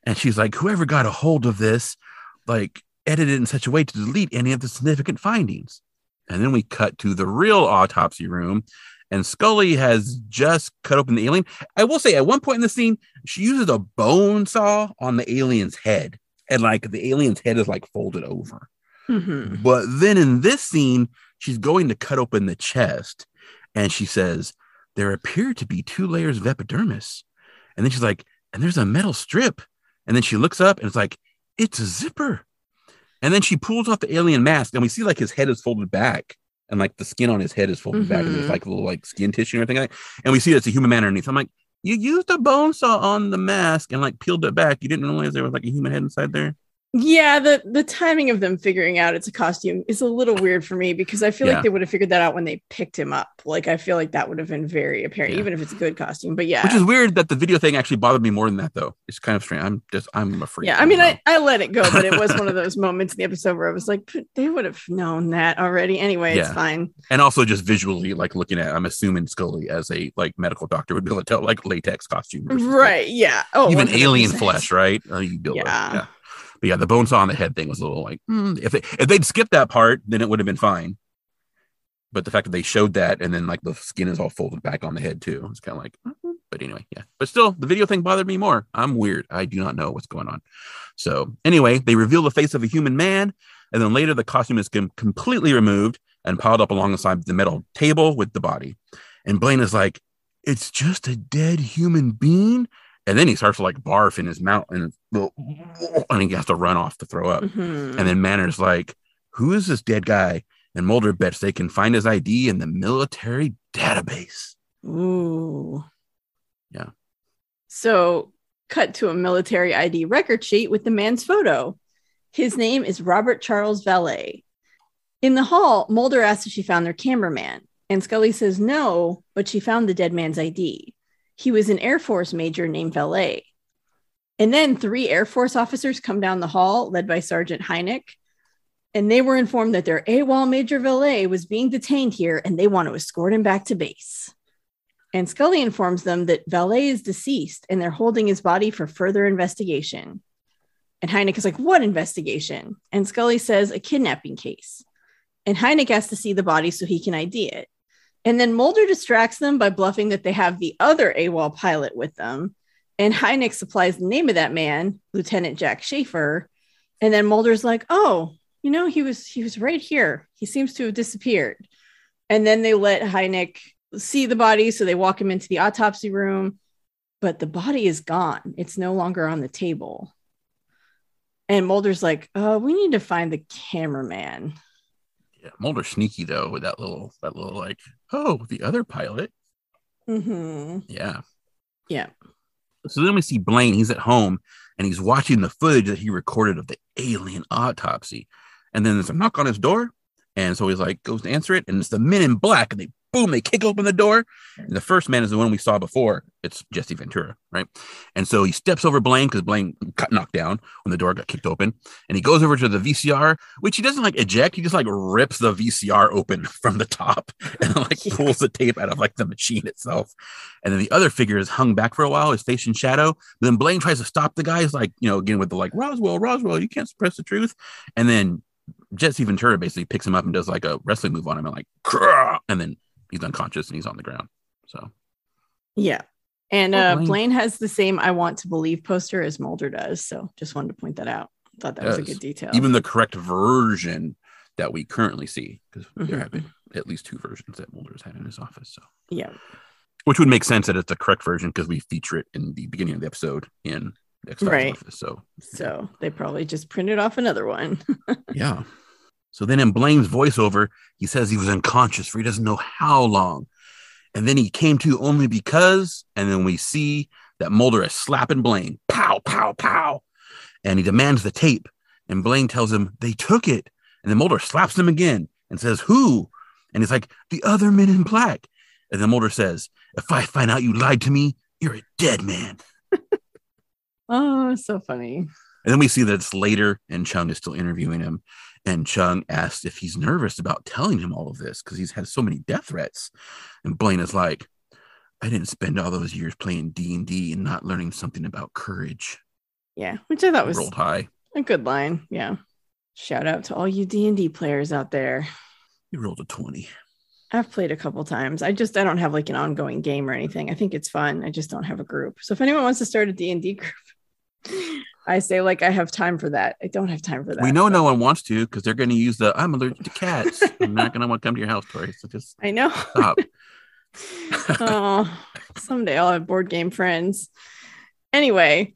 And she's like, whoever got a hold of this, like, edited in such a way to delete any of the significant findings. And then we cut to the real autopsy room and Scully has just cut open the alien. I will say at one point in the scene, she uses a bone saw on the alien's head and like the alien's head is like folded over. Mm-hmm. But then in this scene, she's going to cut open the chest and she says, there appear to be two layers of epidermis. And then she's like, and there's a metal strip. And then she looks up and it's like, it's a zipper. And then she pulls off the alien mask and we see like his head is folded back and like the skin on his head is folded mm-hmm. back and there's like a little like skin tissue and everything like that. And we see it's a human man underneath. I'm like, you used a bone saw on the mask and like peeled it back. You didn't realize there was like a human head inside there. Yeah, the, the timing of them figuring out it's a costume is a little weird for me because I feel yeah. like they would have figured that out when they picked him up. Like, I feel like that would have been very apparent, yeah. even if it's a good costume. But yeah. Which is weird that the video thing actually bothered me more than that, though. It's kind of strange. I'm just, I'm afraid. Yeah, I mean, I, I let it go, but it was one of those moments in the episode where I was like, they would have known that already. Anyway, yeah. It's fine. And also just visually, like looking at, I'm assuming Scully as a like medical doctor would be able to tell like latex costume. Right, like, yeah. Oh, even one hundred percent alien flesh, right? Uh, you build yeah. It. Yeah. But yeah, the bone saw on the head thing was a little like, mm, if, they, if they'd skipped that part, then it would have been fine. But the fact that they showed that and then like the skin is all folded back on the head too. It's kind of like, mm-hmm. but anyway, yeah. But still, the video thing bothered me more. I'm weird. I do not know what's going on. So anyway, they reveal the face of a human man. And then later the costume is com- completely removed and piled up alongside the metal table with the body. And Blaine is like, it's just a dead human being. And then he starts to like barf in his mouth and, and he has to run off to throw up. Mm-hmm. And then Manners like, who is this dead guy? And Mulder bets they can find his I D in the military database. Ooh. Yeah. So cut to a military I D record sheet with the man's photo. His name is Robert Charles Valet. In the hall, Mulder asks if she found their cameraman. And Scully says no, but she found the dead man's I D. he was an Air Force major named Valet. And then three Air Force officers come down the hall, led by Sergeant Hynek, and they were informed that their AWOL Major Valet was being detained here, and they want to escort him back to base. And Scully informs them that Valet is deceased, and they're holding his body for further investigation. And Hynek is like, what investigation? And Scully says, a kidnapping case. And Hynek has to see the body so he can I D it. And then Mulder distracts them by bluffing that they have the other AWOL pilot with them. And Hynek supplies the name of that man, Lieutenant Jack Schaefer. And then Mulder's like, oh, you know, he was he was right here. He seems to have disappeared. And then they let Hynek see the body. So they walk him into the autopsy room. But the body is gone. It's no longer on the table. And Mulder's like, oh, we need to find the cameraman. Yeah, Mulder's sneaky, though, with that little, that little like, oh, the other pilot. Mm-hmm. Yeah. Yeah. So then we see Blaine. He's at home, and he's watching the footage that he recorded of the alien autopsy. And then there's a knock on his door, and so he's like, goes to answer it, and it's the men in black, and they, boom, they kick open the door. And the first man is the one we saw before. It's Jesse Ventura, right? And so he steps over Blaine, because Blaine got knocked down when the door got kicked open. And he goes over to the V C R, which he doesn't, like, eject. He just, like, rips the V C R open from the top and, like, yeah. pulls the tape out of, like, the machine itself. And then the other figure is hung back for a while, his face in shadow. But then Blaine tries to stop the guy. He's like, you know, again, with the, like, Roswell, Roswell, you can't suppress the truth. And then Jesse Ventura basically picks him up and does, like, a wrestling move on him and, like, Krah! And then he's unconscious and he's on the ground. So, yeah. And uh, Blaine. Blaine has the same I want to believe poster as Mulder does. So just wanted to point that out. Thought that yes. was a good detail. Even the correct version that we currently see, because mm-hmm. there have been at least two versions that Mulder's had in his office. So, yeah. Which would make sense that it's the correct version because we feature it in the beginning of the episode in the X-Files right. office. So, so they probably just printed off another one. Yeah. So then in Blaine's voiceover, he says he was unconscious for he doesn't know how long. And then he came to only because, and then we see that Mulder is slapping Blaine. Pow, pow, pow. And he demands the tape. And Blaine tells him they took it. And then Mulder slaps him again and says, who? And he's like, the other men in black. And then Mulder says, if I find out you lied to me, you're a dead man. Oh, so funny. And then we see that it's later and Chung is still interviewing him. And Chung asks if he's nervous about telling him all of this because he's had so many death threats. And Blaine is like, I didn't spend all those years playing D and D and not learning something about courage. Yeah, which I thought was rolled high. A good line. Yeah. Shout out to all you D and D players out there. You rolled a twenty. I've played a couple times. I just, I don't have like an ongoing game or anything. I think it's fun. I just don't have a group. So if anyone wants to start a D and D group, I say, like, I have time for that. I don't have time for that. We know but. No one wants to because they're going to use the, I'm allergic to cats. I'm not going to want to come to your house, Tori. So just I know. Stop. Oh, someday I'll have board game friends. Anyway,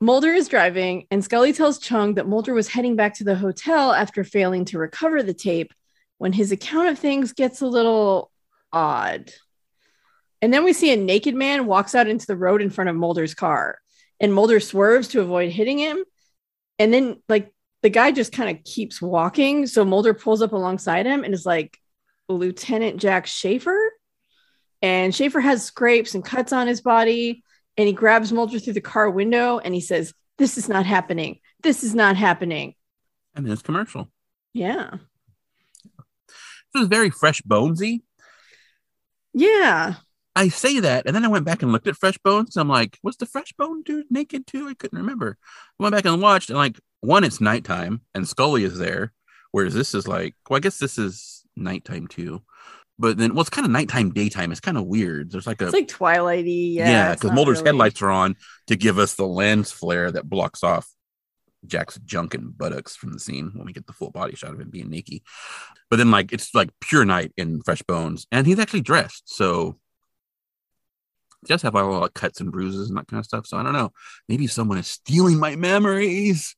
Mulder is driving and Scully tells Chung that Mulder was heading back to the hotel after failing to recover the tape when his account of things gets a little odd. And then we see a naked man walks out into the road in front of Mulder's car. And Mulder swerves to avoid hitting him. And then, like, the guy just kind of keeps walking. So Mulder pulls up alongside him and is like, Lieutenant Jack Schaefer? And Schaefer has scrapes and cuts on his body. And he grabs Mulder through the car window and he says, this is not happening. This is not happening. And it's commercial. Yeah. It was very Fresh Bonesy. Yeah. I say that, and then I went back and looked at Fresh Bones. And I'm like, was the Fresh Bone dude naked too? I couldn't remember. I went back and watched, and like, one, it's nighttime, and Scully is there, whereas this is like, well, I guess this is nighttime too. But then, well, it's kind of nighttime, daytime. It's kind of weird. There's like a, it's like twilighty, yeah. Yeah, because Mulder's really... headlights are on to give us the lens flare that blocks off Jack's junk and buttocks from the scene when we get the full body shot of him being naked. But then, like, it's like pure night in Fresh Bones, and he's actually dressed, so. Just have all like cuts and bruises and that kind of stuff. So I don't know. Maybe someone is stealing my memories.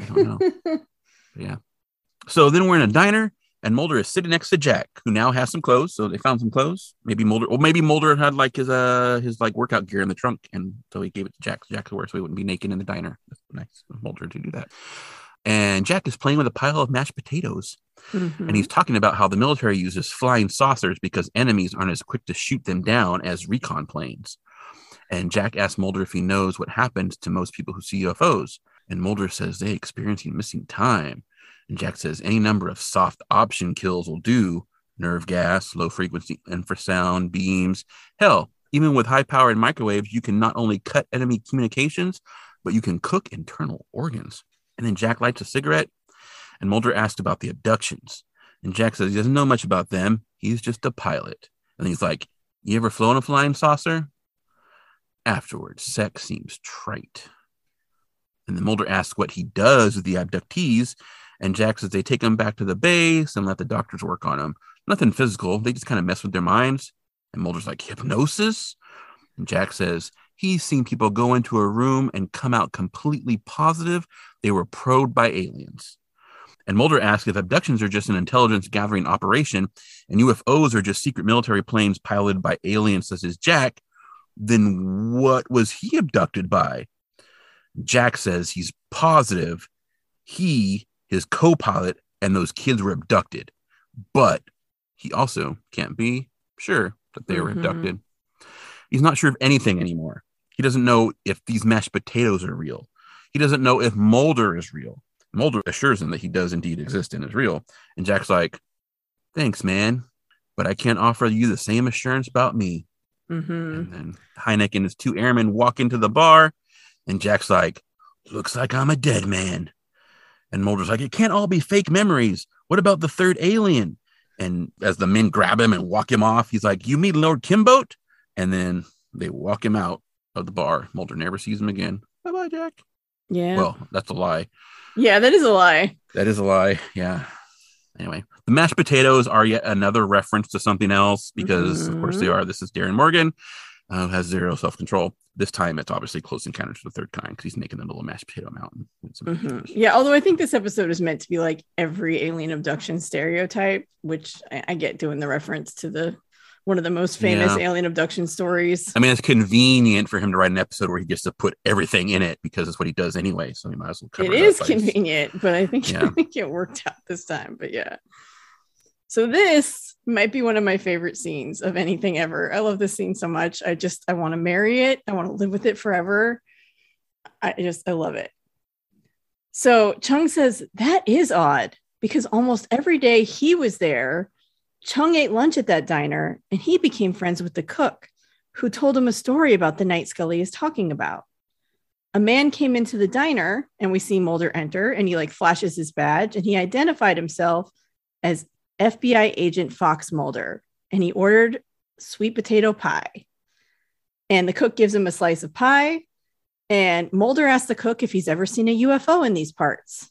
I don't know. Yeah. So then we're in a diner and Mulder is sitting next to Jack, who now has some clothes. So they found some clothes. Maybe Mulder, or maybe Mulder had like his uh his like workout gear in the trunk, and so he gave it to Jack so Jack could wear so he wouldn't be naked in the diner. That's nice of Mulder to do that. And Jack is playing with a pile of mashed potatoes. Mm-hmm. And he's talking about how the military uses flying saucers because enemies aren't as quick to shoot them down as recon planes. And Jack asks Mulder if he knows what happens to most people who see U F Os. And Mulder says they experience missing time. And Jack says any number of soft option kills will do. Nerve gas, low frequency infrasound beams. Hell, even with high-powered microwaves, you can not only cut enemy communications, but you can cook internal organs. And then Jack lights a cigarette, and Mulder asks about the abductions. And Jack says he doesn't know much about them. He's just a pilot. And he's like, you ever flown a flying saucer? Afterwards, sex seems trite. And then Mulder asks what he does with the abductees. And Jack says they take them back to the base and let the doctors work on them. Nothing physical. They just kind of mess with their minds. And Mulder's like, hypnosis? And Jack says he's seen people go into a room and come out completely positive they were probed by aliens. And Mulder asks if abductions are just an intelligence gathering operation and U F Os are just secret military planes piloted by aliens such as Jack, then what was he abducted by? Jack says he's positive he, his co-pilot, and those kids were abducted. But he also can't be sure that they were mm-hmm. abducted. He's not sure of anything anymore. He doesn't know if these mashed potatoes are real. He doesn't know if Mulder is real. Mulder assures him that he does indeed exist and is real. And Jack's like, thanks, man, but I can't offer you the same assurance about me. Mm-hmm. And then Hynek and his two airmen walk into the bar, and Jack's like, looks like I'm a dead man. And Mulder's like, it can't all be fake memories. What about the third alien? And as the men grab him and walk him off, he's like, you mean Lord Kinbote? And then they walk him out of the bar. Mulder never sees him again. Bye-bye, Jack. Yeah. Well, that's a lie. Yeah, that is a lie. That is a lie. Yeah. Anyway, the mashed potatoes are yet another reference to something else because, mm-hmm. of course, they are. This is Darin Morgan, uh, who has zero self-control. This time, it's obviously Close Encounters of the Third Kind because he's making the little mashed potato mountain. Mm-hmm. Yeah, although I think this episode is meant to be like every alien abduction stereotype, which I, I get doing the reference to the one of the most famous yeah. alien abduction stories. I mean, it's convenient for him to write an episode where he gets to put everything in it because it's what he does anyway. So he might as well cover it. It is convenient, but I think, yeah. I think it worked out this time. But yeah. So this might be one of my favorite scenes of anything ever. I love this scene so much. I just, I want to marry it. I want to live with it forever. I just, I love it. So Chung says, that is odd because almost every day he was there, Chung ate lunch at that diner and he became friends with the cook who told him a story about the night Scully is talking about. A man came into the diner and we see Mulder enter and he like flashes his badge and he identified himself as F B I agent Fox Mulder, and he ordered sweet potato pie. And the cook gives him a slice of pie, and Mulder asks the cook if he's ever seen a U F O in these parts.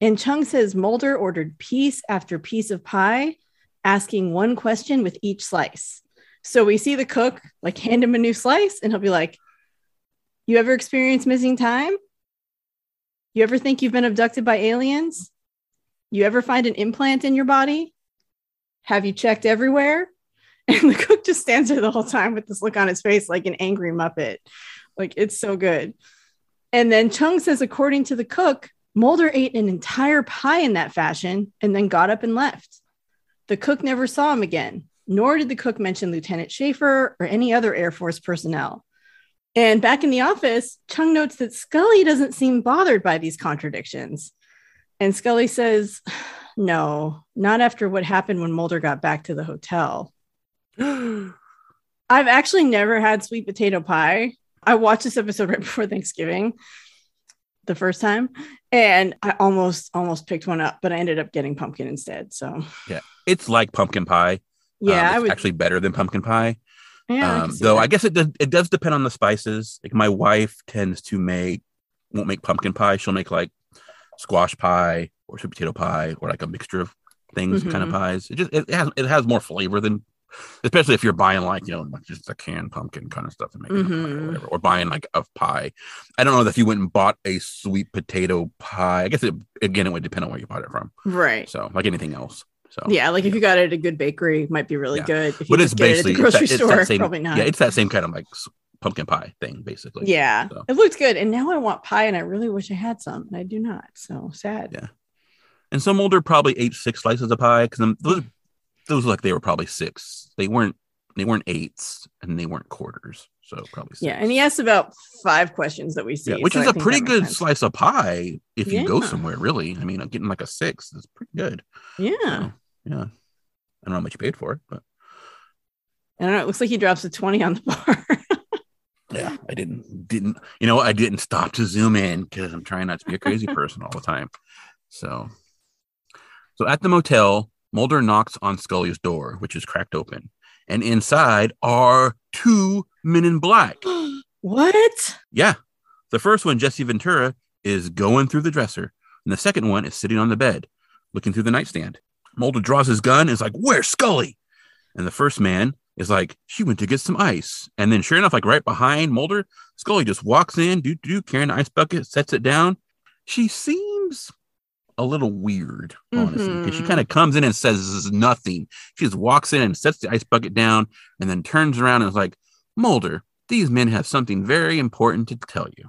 And Chung says Mulder ordered piece after piece of pie, asking one question with each slice. So we see the cook like hand him a new slice, and he'll be like, you ever experience missing time? You ever think you've been abducted by aliens? You ever find an implant in your body? Have you checked everywhere? And the cook just stands there the whole time with this look on his face like an angry Muppet. Like, it's so good. And then Chung says, according to the cook, Mulder ate an entire pie in that fashion and then got up and left. The cook never saw him again, nor did the cook mention Lieutenant Schaefer or any other Air Force personnel. And back in the office, Chung notes that Scully doesn't seem bothered by these contradictions. And Scully says, no, not after what happened when Mulder got back to the hotel. I've actually never had sweet potato pie. I watched this episode right before Thanksgiving the first time, and I almost almost picked one up, but I ended up getting pumpkin instead. So yeah, it's like pumpkin pie. Yeah, um, it's I would... actually better than pumpkin pie. Yeah, um, I though that. I guess it does, it does depend on the spices. Like my wife tends to make won't make pumpkin pie. She'll make like squash pie or sweet potato pie or like a mixture of things, mm-hmm. kind of pies. It just it has it has more flavor than, especially if you're buying like, you know, like just a canned pumpkin kind of stuff and making mm-hmm. a pie or whatever, or buying like a pie. I don't know if you went and bought a sweet potato pie. I guess it again it would depend on where you bought it from. Right. So like anything else. So yeah, like if know. you got it at a good bakery, it might be really yeah. good. If you but it's basically it at the grocery it's that, it's store, same, probably not. Yeah, it's that same kind of like pumpkin pie thing basically. Yeah. So. It looks good. And now I want pie and I really wish I had some and I do not. So sad. Yeah. And some Mulder probably ate six slices of pie because those those look like they were probably six. They weren't they weren't eights and they weren't quarters. So probably six. Yeah, and he asks about five questions that we see. Yeah, which so is I a pretty good slice of pie if you yeah. go somewhere, really. I mean, getting like a six is pretty good. Yeah. So, yeah. I don't know how much you paid for it, but. I don't know. It looks like he drops a twenty on the bar. yeah, I didn't, didn't, you know, I didn't stop to zoom in because I'm trying not to be a crazy person all the time. So, so at the motel, Mulder knocks on Scully's door, which is cracked open. And inside are two men in black. What? Yeah. The first one, Jesse Ventura, is going through the dresser. And the second one is sitting on the bed, looking through the nightstand. Mulder draws his gun and is like, "Where's Scully?" And the first man is like, "She went to get some ice." And then sure enough, like right behind Mulder, Scully just walks in, doo doo carrying the ice bucket, sets it down. She seems a little weird, honestly, because mm-hmm. she kind of comes in and says nothing. She just walks in and sets the ice bucket down and then turns around and is like, "Mulder, these men have something very important to tell you."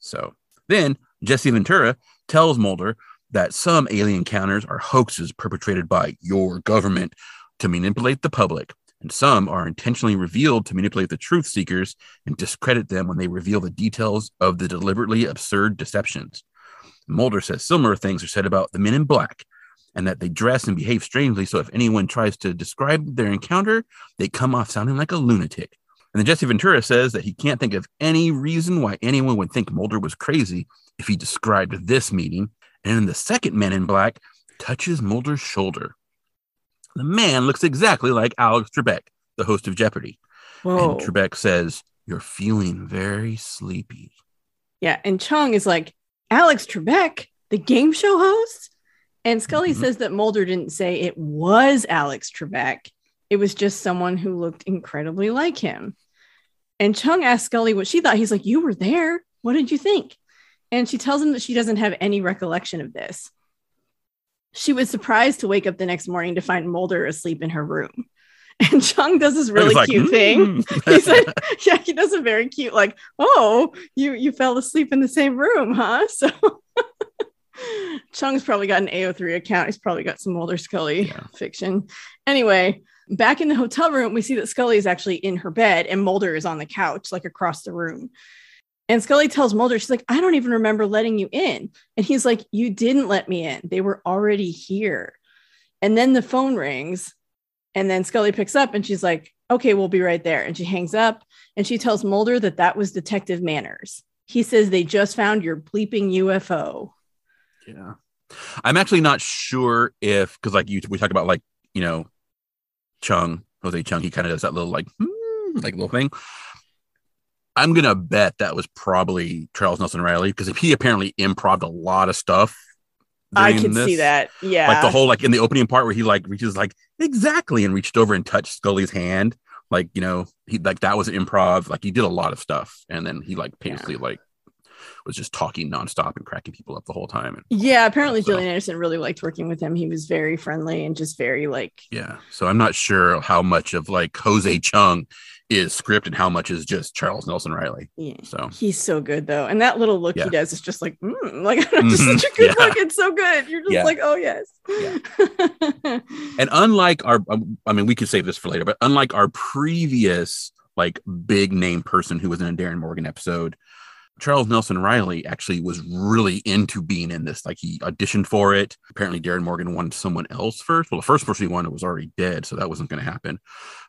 So then Jesse Ventura tells Mulder that some alien encounters are hoaxes perpetrated by your government to manipulate the public, and some are intentionally revealed to manipulate the truth seekers and discredit them when they reveal the details of the deliberately absurd deceptions. Mulder says similar things are said about the men in black, and that they dress and behave strangely, so if anyone tries to describe their encounter, they come off sounding like a lunatic. And then Jesse Ventura says that he can't think of any reason why anyone would think Mulder was crazy if he described this meeting. And then the second man in black touches Mulder's shoulder. The man looks exactly like Alex Trebek, the host of Jeopardy. Whoa. And Trebek says, "You're feeling very sleepy." Yeah, and Chung is like, "Alex Trebek, the game show host?" And Scully mm-hmm. says that Mulder didn't say it was Alex Trebek. It was just someone who looked incredibly like him. And Chung asks Scully what she thought. He's like, "You were there. What did you think?" And she tells him that she doesn't have any recollection of this. She was surprised to wake up the next morning to find Mulder asleep in her room. And Chung does this really like, cute mm-hmm. thing. He said, yeah, he does a very cute, like, "Oh, you, you fell asleep in the same room, huh?" So Chung's probably got an A O three account. He's probably got some Mulder Scully yeah. fiction. Anyway, back in the hotel room, we see that Scully is actually in her bed and Mulder is on the couch, like across the room. And Scully tells Mulder, she's like, "I don't even remember letting you in." And he's like, "You didn't let me in. They were already here." And then the phone rings. And then Scully picks up and she's like, "Okay, we'll be right there." And she hangs up and she tells Mulder that that was Detective Manners. He says, "They just found your bleeping U F O." Yeah. I'm actually not sure if, because like you, we talk about like, you know, Chung, Jose Chung, he kind of does that little like, hmm, like little thing. I'm going to bet that was probably Charles Nelson Reilly, because he apparently improv'd a lot of stuff. I can this. see that. Yeah. Like the whole, like in the opening part where he like reaches like exactly and reached over and touched Scully's hand. Like, you know, he like that was improv. Like he did a lot of stuff. And then he like basically yeah. like was just talking nonstop and cracking people up the whole time. And, yeah. Apparently so. Gillian Anderson really liked working with him. He was very friendly and just very like. Yeah. So I'm not sure how much of like Jose Chung is script and how much is just Charles Nelson Reilly. Yeah. So he's so good though. And that little look yeah. he does is just like, mm, like mm-hmm. just such a good yeah. look. It's so good. You're just yeah. like, oh yes. Yeah. And unlike our, I mean, we could save this for later, but unlike our previous like big name person who was in a Darin Morgan episode, Charles Nelson Reilly actually was really into being in this. Like he auditioned for it. Apparently Darin Morgan wanted someone else first. Well, the first person he wanted was already dead, so that wasn't going to happen.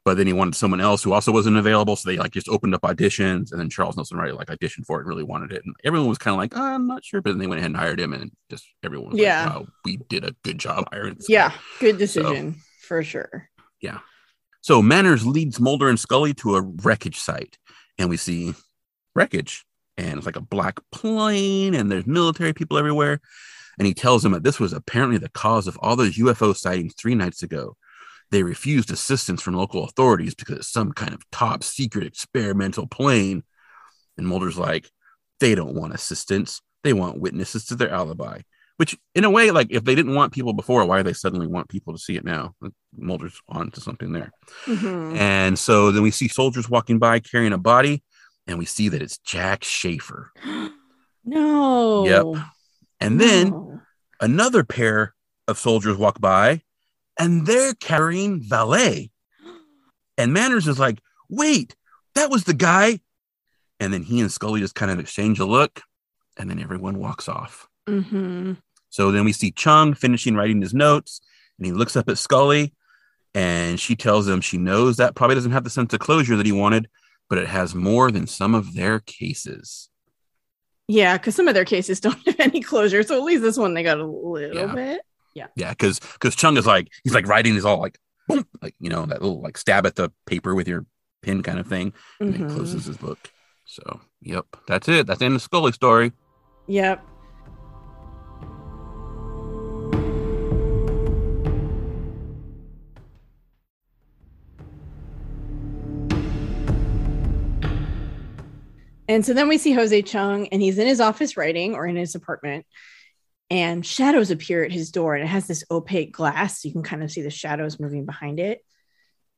But then he wanted someone else who also wasn't available. So they like just opened up auditions, and then Charles Nelson Reilly like auditioned for it and really wanted it. And everyone was kind of like, oh, I'm not sure. But then they went ahead and hired him, and just everyone was yeah. like, wow, we did a good job hiring. Yeah, good decision so, for sure. Yeah. So Manners leads Mulder and Scully to a wreckage site, and we see wreckage. And it's like a black plane, and there's military people everywhere. And he tells them that this was apparently the cause of all those U F O sightings three nights ago. They refused assistance from local authorities because it's some kind of top secret experimental plane. And Mulder's like, they don't want assistance. They want witnesses to their alibi, which in a way, like if they didn't want people before, why do they suddenly want people to see it now? Mulder's on to something there. Mm-hmm. And so then we see soldiers walking by carrying a body. And we see that it's Jack Schaefer. No. Yep. And then no. another pair of soldiers walk by, and they're carrying valet. And Manners is like, wait, that was the guy. And then he and Scully just kind of exchange a look, and then everyone walks off. Mm-hmm. So then we see Chung finishing writing his notes, and he looks up at Scully, and she tells him she knows that probably doesn't have the sense of closure that he wanted, but it has more than some of their cases. Yeah, because some of their cases don't have any closure, so at least this one they got a little yeah. bit. Yeah, yeah, because because Chung is like, he's like writing is all like, boom, like, you know, that little like stab at the paper with your pen kind of thing, and mm-hmm. then closes his book. So, yep, that's it. That's the end of the Scully story. Yep. And so then we see Jose Chung, and he's in his office writing or in his apartment, and shadows appear at his door, and it has this opaque glass. So you can kind of see the shadows moving behind it.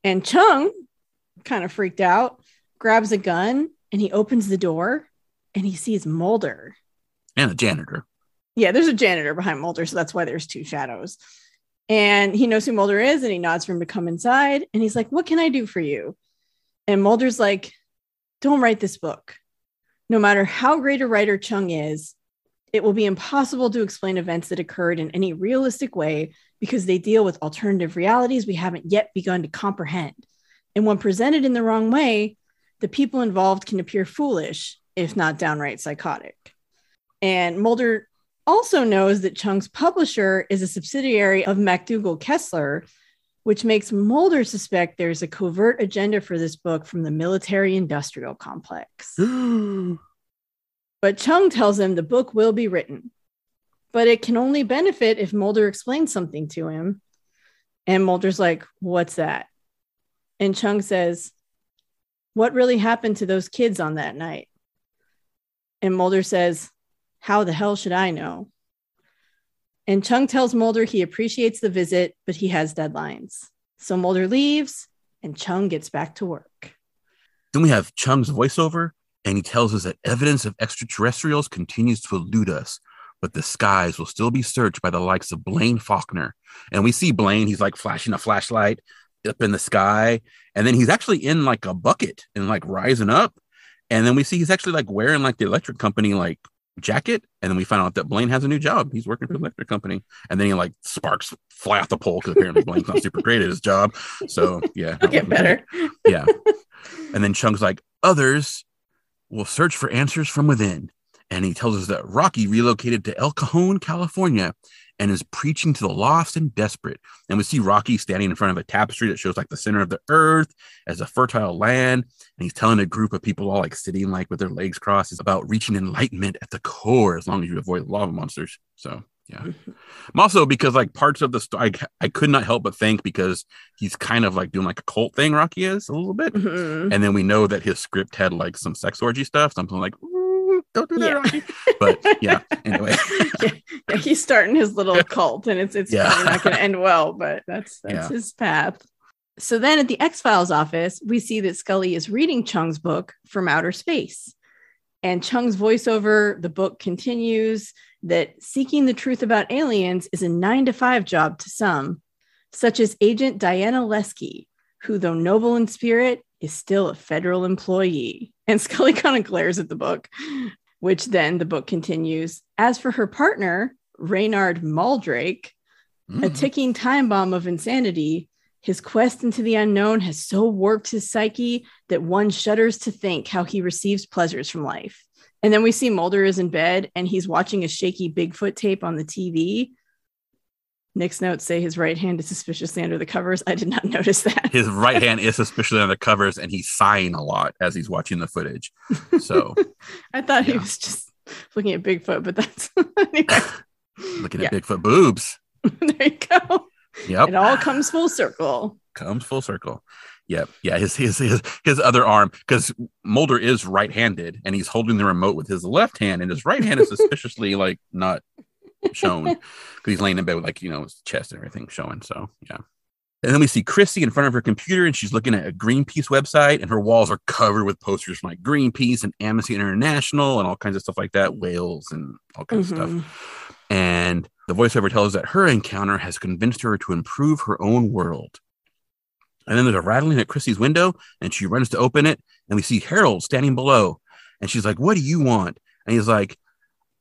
And Chung, kind of freaked out, grabs a gun, and he opens the door, and he sees Mulder. And the janitor. Yeah, there's a janitor behind Mulder, so that's why there's two shadows. And he knows who Mulder is, and he nods for him to come inside, and he's like, what can I do for you? And Mulder's like, don't write this book. No matter how great a writer Chung is, it will be impossible to explain events that occurred in any realistic way because they deal with alternative realities we haven't yet begun to comprehend. And when presented in the wrong way, the people involved can appear foolish, if not downright psychotic. And Mulder also knows that Chung's publisher is a subsidiary of MacDougall Kessler, which makes Mulder suspect there's a covert agenda for this book from the military-industrial complex. But Chung tells him the book will be written, but it can only benefit if Mulder explains something to him. And Mulder's like, what's that? And Chung says, what really happened to those kids on that night? And Mulder says, how the hell should I know? And Chung tells Mulder he appreciates the visit, but he has deadlines. So Mulder leaves, and Chung gets back to work. Then we have Chung's voiceover, and he tells us that evidence of extraterrestrials continues to elude us, but the skies will still be searched by the likes of Blaine Faulkner. And we see Blaine, he's like flashing a flashlight up in the sky, and then he's actually in like a bucket and like rising up. And then we see he's actually like wearing like the electric company like jacket, and then we find out that Blaine has a new job. He's working for the electric company, and then he like sparks fly off the pole because apparently Blaine's not super great at his job. So yeah, I'll get better. Yeah, and then Chung's like, others will search for answers from within, and he tells us that Rocky relocated to El Cajon, California, and is preaching to the lost and desperate. And we see Rocky standing in front of a tapestry that shows like the center of the earth as a fertile land. And he's telling a group of people all like sitting like with their legs crossed about reaching enlightenment at the core, as long as you avoid lava monsters. So, yeah. Also, because like parts of the story, I, I could not help but think, because he's kind of like doing like a cult thing, Rocky is a little bit. Mm-hmm. And then we know that his script had like some sex orgy stuff, something like, don't do that, yeah. Rocky. But yeah, anyway. yeah, yeah, he's starting his little cult, and it's it's yeah. probably not going to end well, but that's that's yeah. his path. So then at the X-Files office, we see that Scully is reading Chung's book from outer space. And Chung's voiceover, the book continues that seeking the truth about aliens is a nine to five job to some, such as Agent Diana Lesky, who, though noble in spirit, is still a federal employee. And Scully kind of glares at the book, which then the book continues. As for her partner, Reynard Maldrake, mm-hmm. a ticking time bomb of insanity, his quest into the unknown has so warped his psyche that one shudders to think how he receives pleasures from life. And then we see Mulder is in bed, and he's watching a shaky Bigfoot tape on the T V. Nick's notes say his right hand is suspiciously under the covers. I did not notice that. His right hand is suspiciously under the covers, and he's sighing a lot as he's watching the footage. So I thought yeah. he was just looking at Bigfoot, but that's looking yeah. at Bigfoot boobs. There you go. Yep. It all comes full circle. Comes full circle. Yep. Yeah. His his his, his other arm, because Mulder is right-handed, and he's holding the remote with his left hand, and his right hand is suspiciously like not shown, because he's laying in bed with like, you know, his chest and everything showing. So yeah. And then we see Chrissy in front of her computer, and she's looking at a Greenpeace website, and her walls are covered with posters from like Greenpeace and Amnesty International and all kinds of stuff like that, whales and all kinds mm-hmm. of stuff. And the voiceover tells us that her encounter has convinced her to improve her own world. And then there's a rattling at Chrissy's window, and she runs to open it, and we see Harold standing below. And she's like, what do you want? And he's like,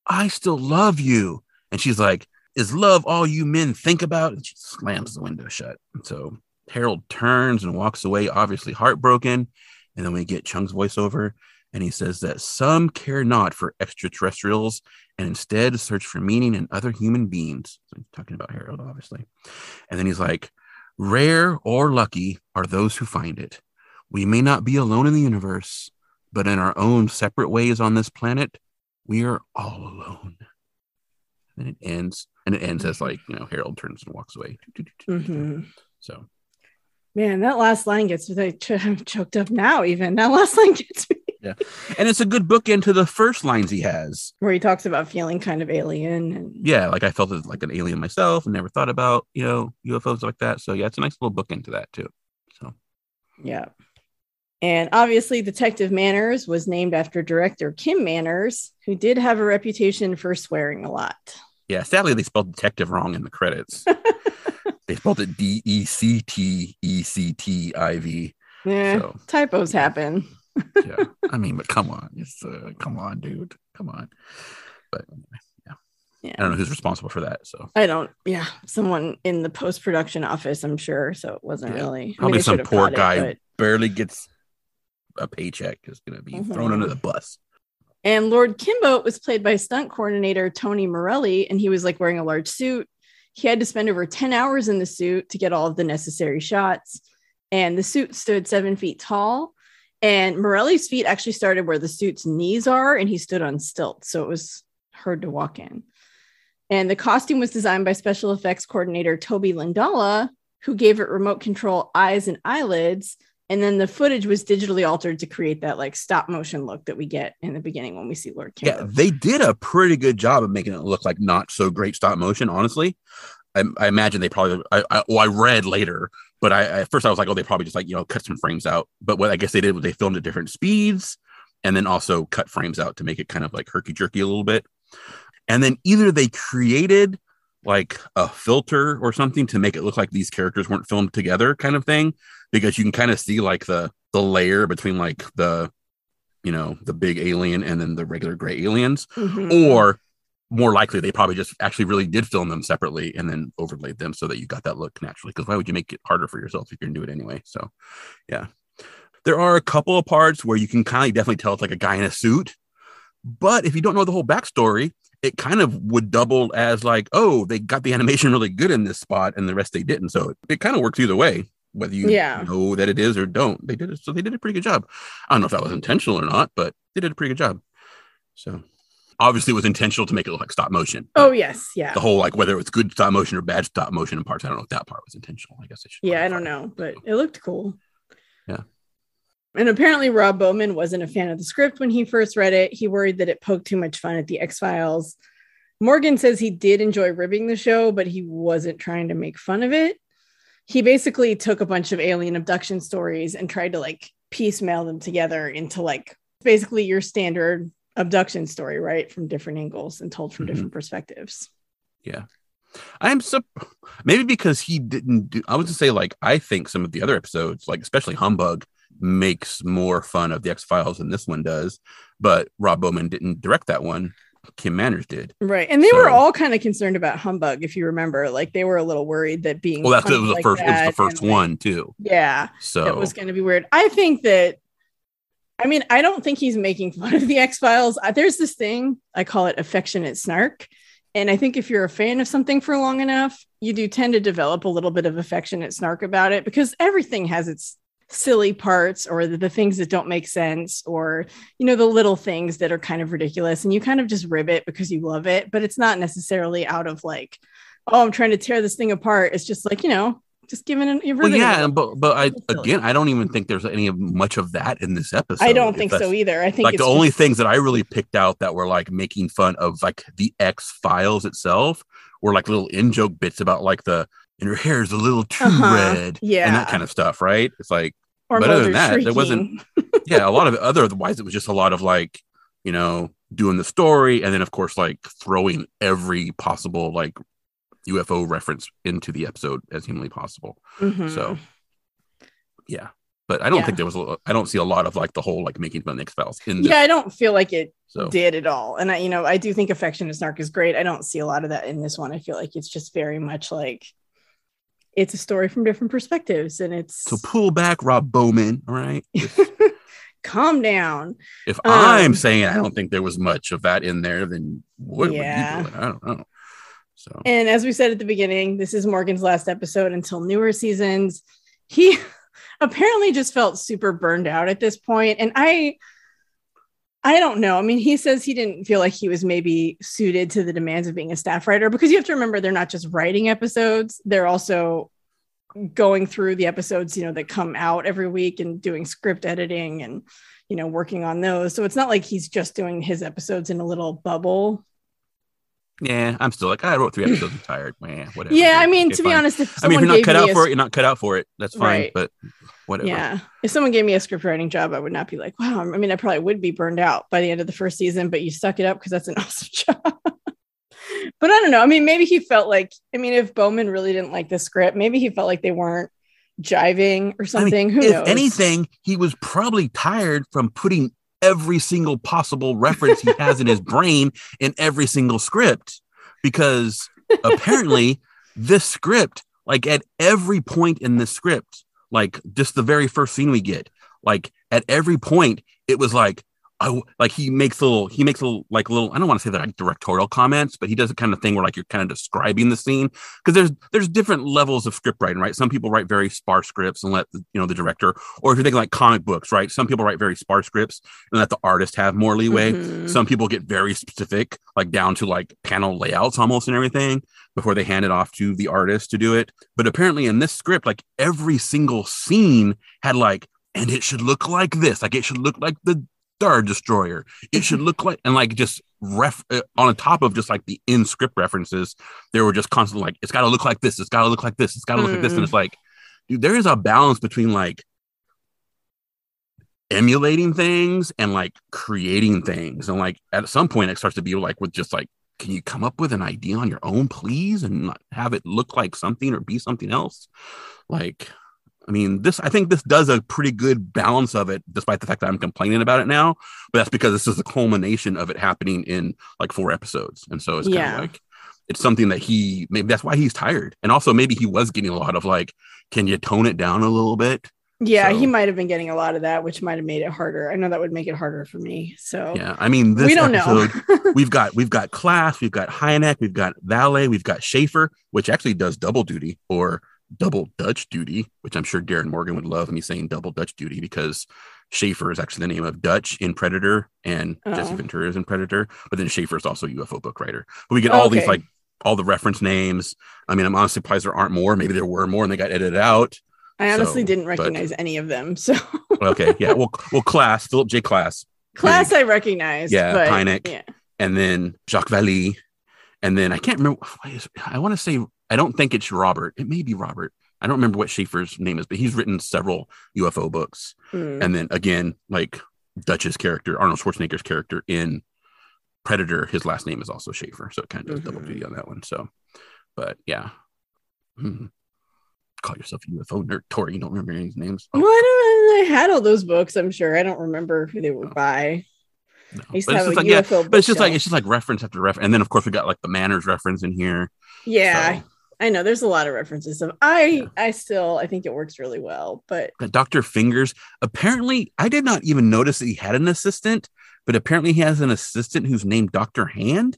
I still love you. And she's like, is love all you men think about? And she slams the window shut. So Harold turns and walks away, obviously heartbroken. And then we get Chung's voiceover, and he says that some care not for extraterrestrials and instead search for meaning in other human beings. So he's talking about Harold, obviously. And then he's like, rare or lucky are those who find it. We may not be alone in the universe, but in our own separate ways on this planet, we are all alone. And it ends, and it ends as, like, you know, Harold turns and walks away. Mm-hmm. So, man, that last line gets me. I'm choked up now. Even that last line gets me. Yeah, and it's a good bookend to the first lines he has, where he talks about feeling kind of alien. And yeah, like I felt like an alien myself, and never thought about, you know, U F Os like that. So yeah, it's a nice little bookend to that too. So yeah. And obviously, Detective Manners was named after director Kim Manners, who did have a reputation for swearing a lot. Yeah, sadly, they spelled detective wrong in the credits. They spelled it D E C T E C T I V. Yeah, so, typos happen. Yeah, I mean, but come on. It's, uh, come on, dude. Come on. But yeah. yeah, I don't know who's responsible for that. So I don't. Yeah, someone in the post-production office, I'm sure. So it wasn't yeah. really. Probably I mean, some poor guy it, but... who barely gets a paycheck is going to be mm-hmm. thrown under the bus. And Lord Kinbote was played by stunt coordinator Tony Morelli, and he was like wearing a large suit. He had to spend over ten hours in the suit to get all of the necessary shots. And the suit stood seven feet tall, and Morelli's feet actually started where the suit's knees are, and he stood on stilts, so it was hard to walk in. And the costume was designed by special effects coordinator Toby Lindala, who gave it remote control eyes and eyelids. And then the footage was digitally altered to create that, like, stop motion look that we get in the beginning when we see Lord Kinbote. Yeah, they did a pretty good job of making it look like not so great stop motion, honestly. I, I imagine they probably, I, I, well, I read later, but I, at first I was like, oh, they probably just, like, you know, cut some frames out. But what I guess they did was they filmed at different speeds and then also cut frames out to make it kind of like herky-jerky a little bit. And then either they created like a filter or something to make it look like these characters weren't filmed together kind of thing, because you can kind of see like the the layer between like the, you know, the big alien and then the regular gray aliens. Mm-hmm. Or more likely they probably just actually really did film them separately and then overlaid them so that you got that look naturally, because why would you make it harder for yourself if you're gonna do it anyway? So yeah, there are a couple of parts where you can kind of definitely tell it's like a guy in a suit, but if you don't know the whole backstory, it kind of would double as like, oh, they got the animation really good in this spot and the rest they didn't. So it, it kind of works either way, whether you yeah. know that it is or don't. They did it. So they did a pretty good job. I don't know if that was intentional or not, but they did a pretty good job. So obviously it was intentional to make it look like stop motion. Oh, yes. Yeah. The whole, like, whether it was good stop motion or bad stop motion in parts, I don't know if that part was intentional. I guess I should. Yeah, I don't know, but it looked cool. Yeah. And apparently Rob Bowman wasn't a fan of the script when he first read it. He worried that it poked too much fun at the X-Files. Morgan says he did enjoy ribbing the show, but he wasn't trying to make fun of it. He basically took a bunch of alien abduction stories and tried to, like, piecemeal them together into, like, basically your standard abduction story, right? From different angles and told from mm-hmm. different perspectives. Yeah. I'm so maybe because he didn't do, I was to say, like, I think some of the other episodes, like especially Humbug, makes more fun of the X-Files than this one does, but Rob Bowman didn't direct that one. Kim Manners did, right? And they so, were all kind of concerned about Humbug, if you remember. Like, they were a little worried that being well, that's it was the like first, that, it was the first then, one too. Yeah, so it was going to be weird. I think that, I mean, I don't think he's making fun of the X-Files. There's this thing I call it affectionate snark, and I think if you're a fan of something for long enough, you do tend to develop a little bit of affectionate snark about it, because everything has its silly parts, or the, the things that don't make sense, or, you know, the little things that are kind of ridiculous, and you kind of just rib it because you love it, but it's not necessarily out of like, oh, I'm trying to tear this thing apart. It's just like, you know, just giving it a well, yeah it. but but I again I don't even think there's any of much of that in this episode. I don't think so either. I think like it's the just- only things that I really picked out that were like making fun of like the X-Files itself were like little in-joke bits about like the and her hair is a little too uh-huh. red, yeah, and that kind of stuff, right? It's like, or but other than that, shrieking. There wasn't, yeah, a lot of other, otherwise it was just a lot of like, you know, doing the story, and then of course like throwing every possible like U F O reference into the episode as humanly possible. Mm-hmm. So, yeah. But I don't yeah. think there was, a, I don't see a lot of like the whole like making fun of the X-Files in this. Yeah, I don't feel like it so. did at all. And I, you know, I do think Affection is Narc is great. I don't see a lot of that in this one. I feel like it's just very much like it's a story from different perspectives. And it's. So pull back, Rob Bowman. All right. Calm down. If um, I'm saying I don't think there was much of that in there, then what yeah. were you doing? I don't know. So. And as we said at the beginning, this is Morgan's last episode until newer seasons. He. Apparently just felt super burned out at this point. And I, I don't know. I mean, he says he didn't feel like he was maybe suited to the demands of being a staff writer, because you have to remember, they're not just writing episodes. They're also going through the episodes, you know, that come out every week and doing script editing and, you know, working on those. So it's not like he's just doing his episodes in a little bubble. Yeah, I'm still like, I wrote three episodes, I'm tired. Meh, whatever. Yeah, I mean, okay, to fine. be honest, if I mean, if you're not cut out a... for it, you're not cut out for it. That's fine, right. But whatever. Yeah, if someone gave me a script writing job, I would not be like, wow. I mean, I probably would be burned out by the end of the first season, but you suck it up because that's an awesome job. But I don't know. I mean, maybe he felt like, I mean, if Bowman really didn't like the script, maybe he felt like they weren't jiving or something. I mean, Who if knows? If anything, he was probably tired from putting every single possible reference he has in his brain in every single script, because apparently this script, like at every point in the script, like just the very first scene we get, like at every point it was like, oh, like he makes little, he makes little, like little, I don't want to say that like directorial comments, but he does the kind of thing where like you're kind of describing the scene, because there's there's different levels of script writing, right? Some people write very sparse scripts and let the, you know, the director, or if you're thinking like comic books, right? Some people write very sparse scripts and let the artist have more leeway. Mm-hmm. Some people get very specific, like down to like panel layouts almost and everything before they hand it off to the artist to do it. But apparently in this script, like every single scene had like, and it should look like this, like it should look like the Star Destroyer, it should look like, and like just ref uh, on top of just like the in script references, there were just constantly like, it's got to look like this, it's got to look like this, it's got to mm. look like this. And it's like, dude, there is a balance between like emulating things and like creating things. And like at some point it starts to be like with just like, can you come up with an idea on your own, please, and not have it look like something or be something else? Like, I mean, this, I think this does a pretty good balance of it, despite the fact that I'm complaining about it now, but that's because this is the culmination of it happening in like four episodes. And so it's kind yeah. of like, it's something that he, maybe that's why he's tired. And also maybe he was getting a lot of like, can you tone it down a little bit? Yeah, so, he might have been getting a lot of that, which might have made it harder. I know that would make it harder for me. So yeah, I mean, this we don't episode, know. we've got we've got Klass, we've got Hynek, we've got Valet, we've got Schaefer, which actually does double duty, or double Dutch duty, which I'm sure Darin Morgan would love me saying double Dutch duty, because Schaefer is actually the name of Dutch in Predator, and oh. Jesse Ventura is in Predator, but then Schaefer is also a U F O book writer. But we get all okay. these like all the reference names. I mean, I'm honestly surprised there aren't more. Maybe there were more and they got edited out. I honestly so, didn't recognize but, any of them. So okay, yeah, well, well, Klass, Philip J. Klass, Klass, I recognize. Yeah, but, Hynek, yeah. and then Jacques Vallée, and then I can't remember. I want to say. I don't think it's Robert. It may be Robert. I don't remember what Schaefer's name is, but he's written several U F O books. Mm. And then again, like Dutch's character, Arnold Schwarzenegger's character in Predator, his last name is also Schaefer. So it kind of does mm-hmm. double duty on that one. So, but yeah. Mm-hmm. Call yourself a U F O nerd, Tori. You don't remember any of these names? Oh. Well, I, don't, I had all those books, I'm sure. I don't remember who they were oh. by. No. But, it's like, yeah, but it's just show. like, it's just like reference after reference. And then, of course, we got like the Manners reference in here. Yeah. So. I know there's a lot of references. So I, yeah. I still, I think it works really well, but Doctor Fingers, apparently I did not even notice that he had an assistant, but apparently he has an assistant who's named Doctor Hand.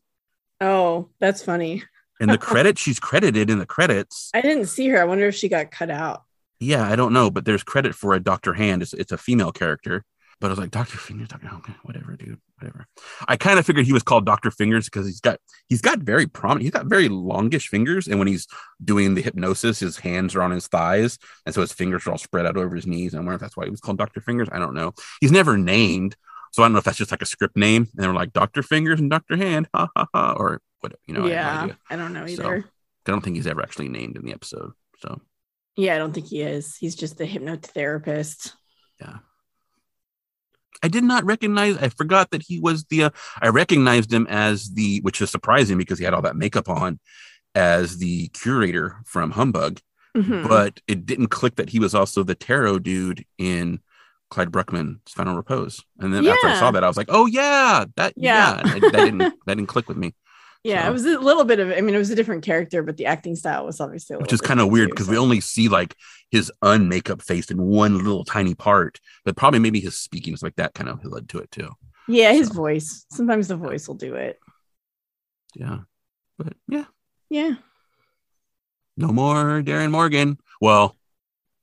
Oh, that's funny. And the credits, she's credited in the credits. I didn't see her. I wonder if she got cut out. Yeah, I don't know, but there's credit for a Doctor Hand. It's, it's a female character. But I was like, Doctor Fingers, Doctor Okay, whatever, dude, whatever. I kind of figured he was called Doctor Fingers because he's got he's got very prominent, he's got very longish fingers, and when he's doing the hypnosis, his hands are on his thighs, and so his fingers are all spread out over his knees. And I wonder if that's why he was called Doctor Fingers. I don't know. He's never named, so I don't know if that's just like a script name, and they were like Doctor Fingers and Doctor Hand, ha ha ha, or whatever. You know, yeah, I, have no idea. I don't know either. So, I don't think he's ever actually named in the episode. So yeah, I don't think he is. He's just the hypnotherapist. Yeah. I did not recognize, I forgot that he was the, uh, I recognized him as the, which is surprising because he had all that makeup on, as the curator from Humbug. Mm-hmm. But it didn't click that he was also the tarot dude in Clyde Bruckman's Final Repose. And then yeah. after I saw that, I was like, oh, yeah, that yeah, yeah. I, that didn't that didn't click with me. Yeah, so. It was a little bit of, I mean, it was a different character, but the acting style was obviously a little Which is kind of weird because so. we only see like his unmakeup face in one little tiny part, but probably maybe his speaking is like that kind of led to it too. Yeah, so. his voice. Sometimes the voice will do it. Yeah. But yeah. Yeah. No more Darin Morgan. Well,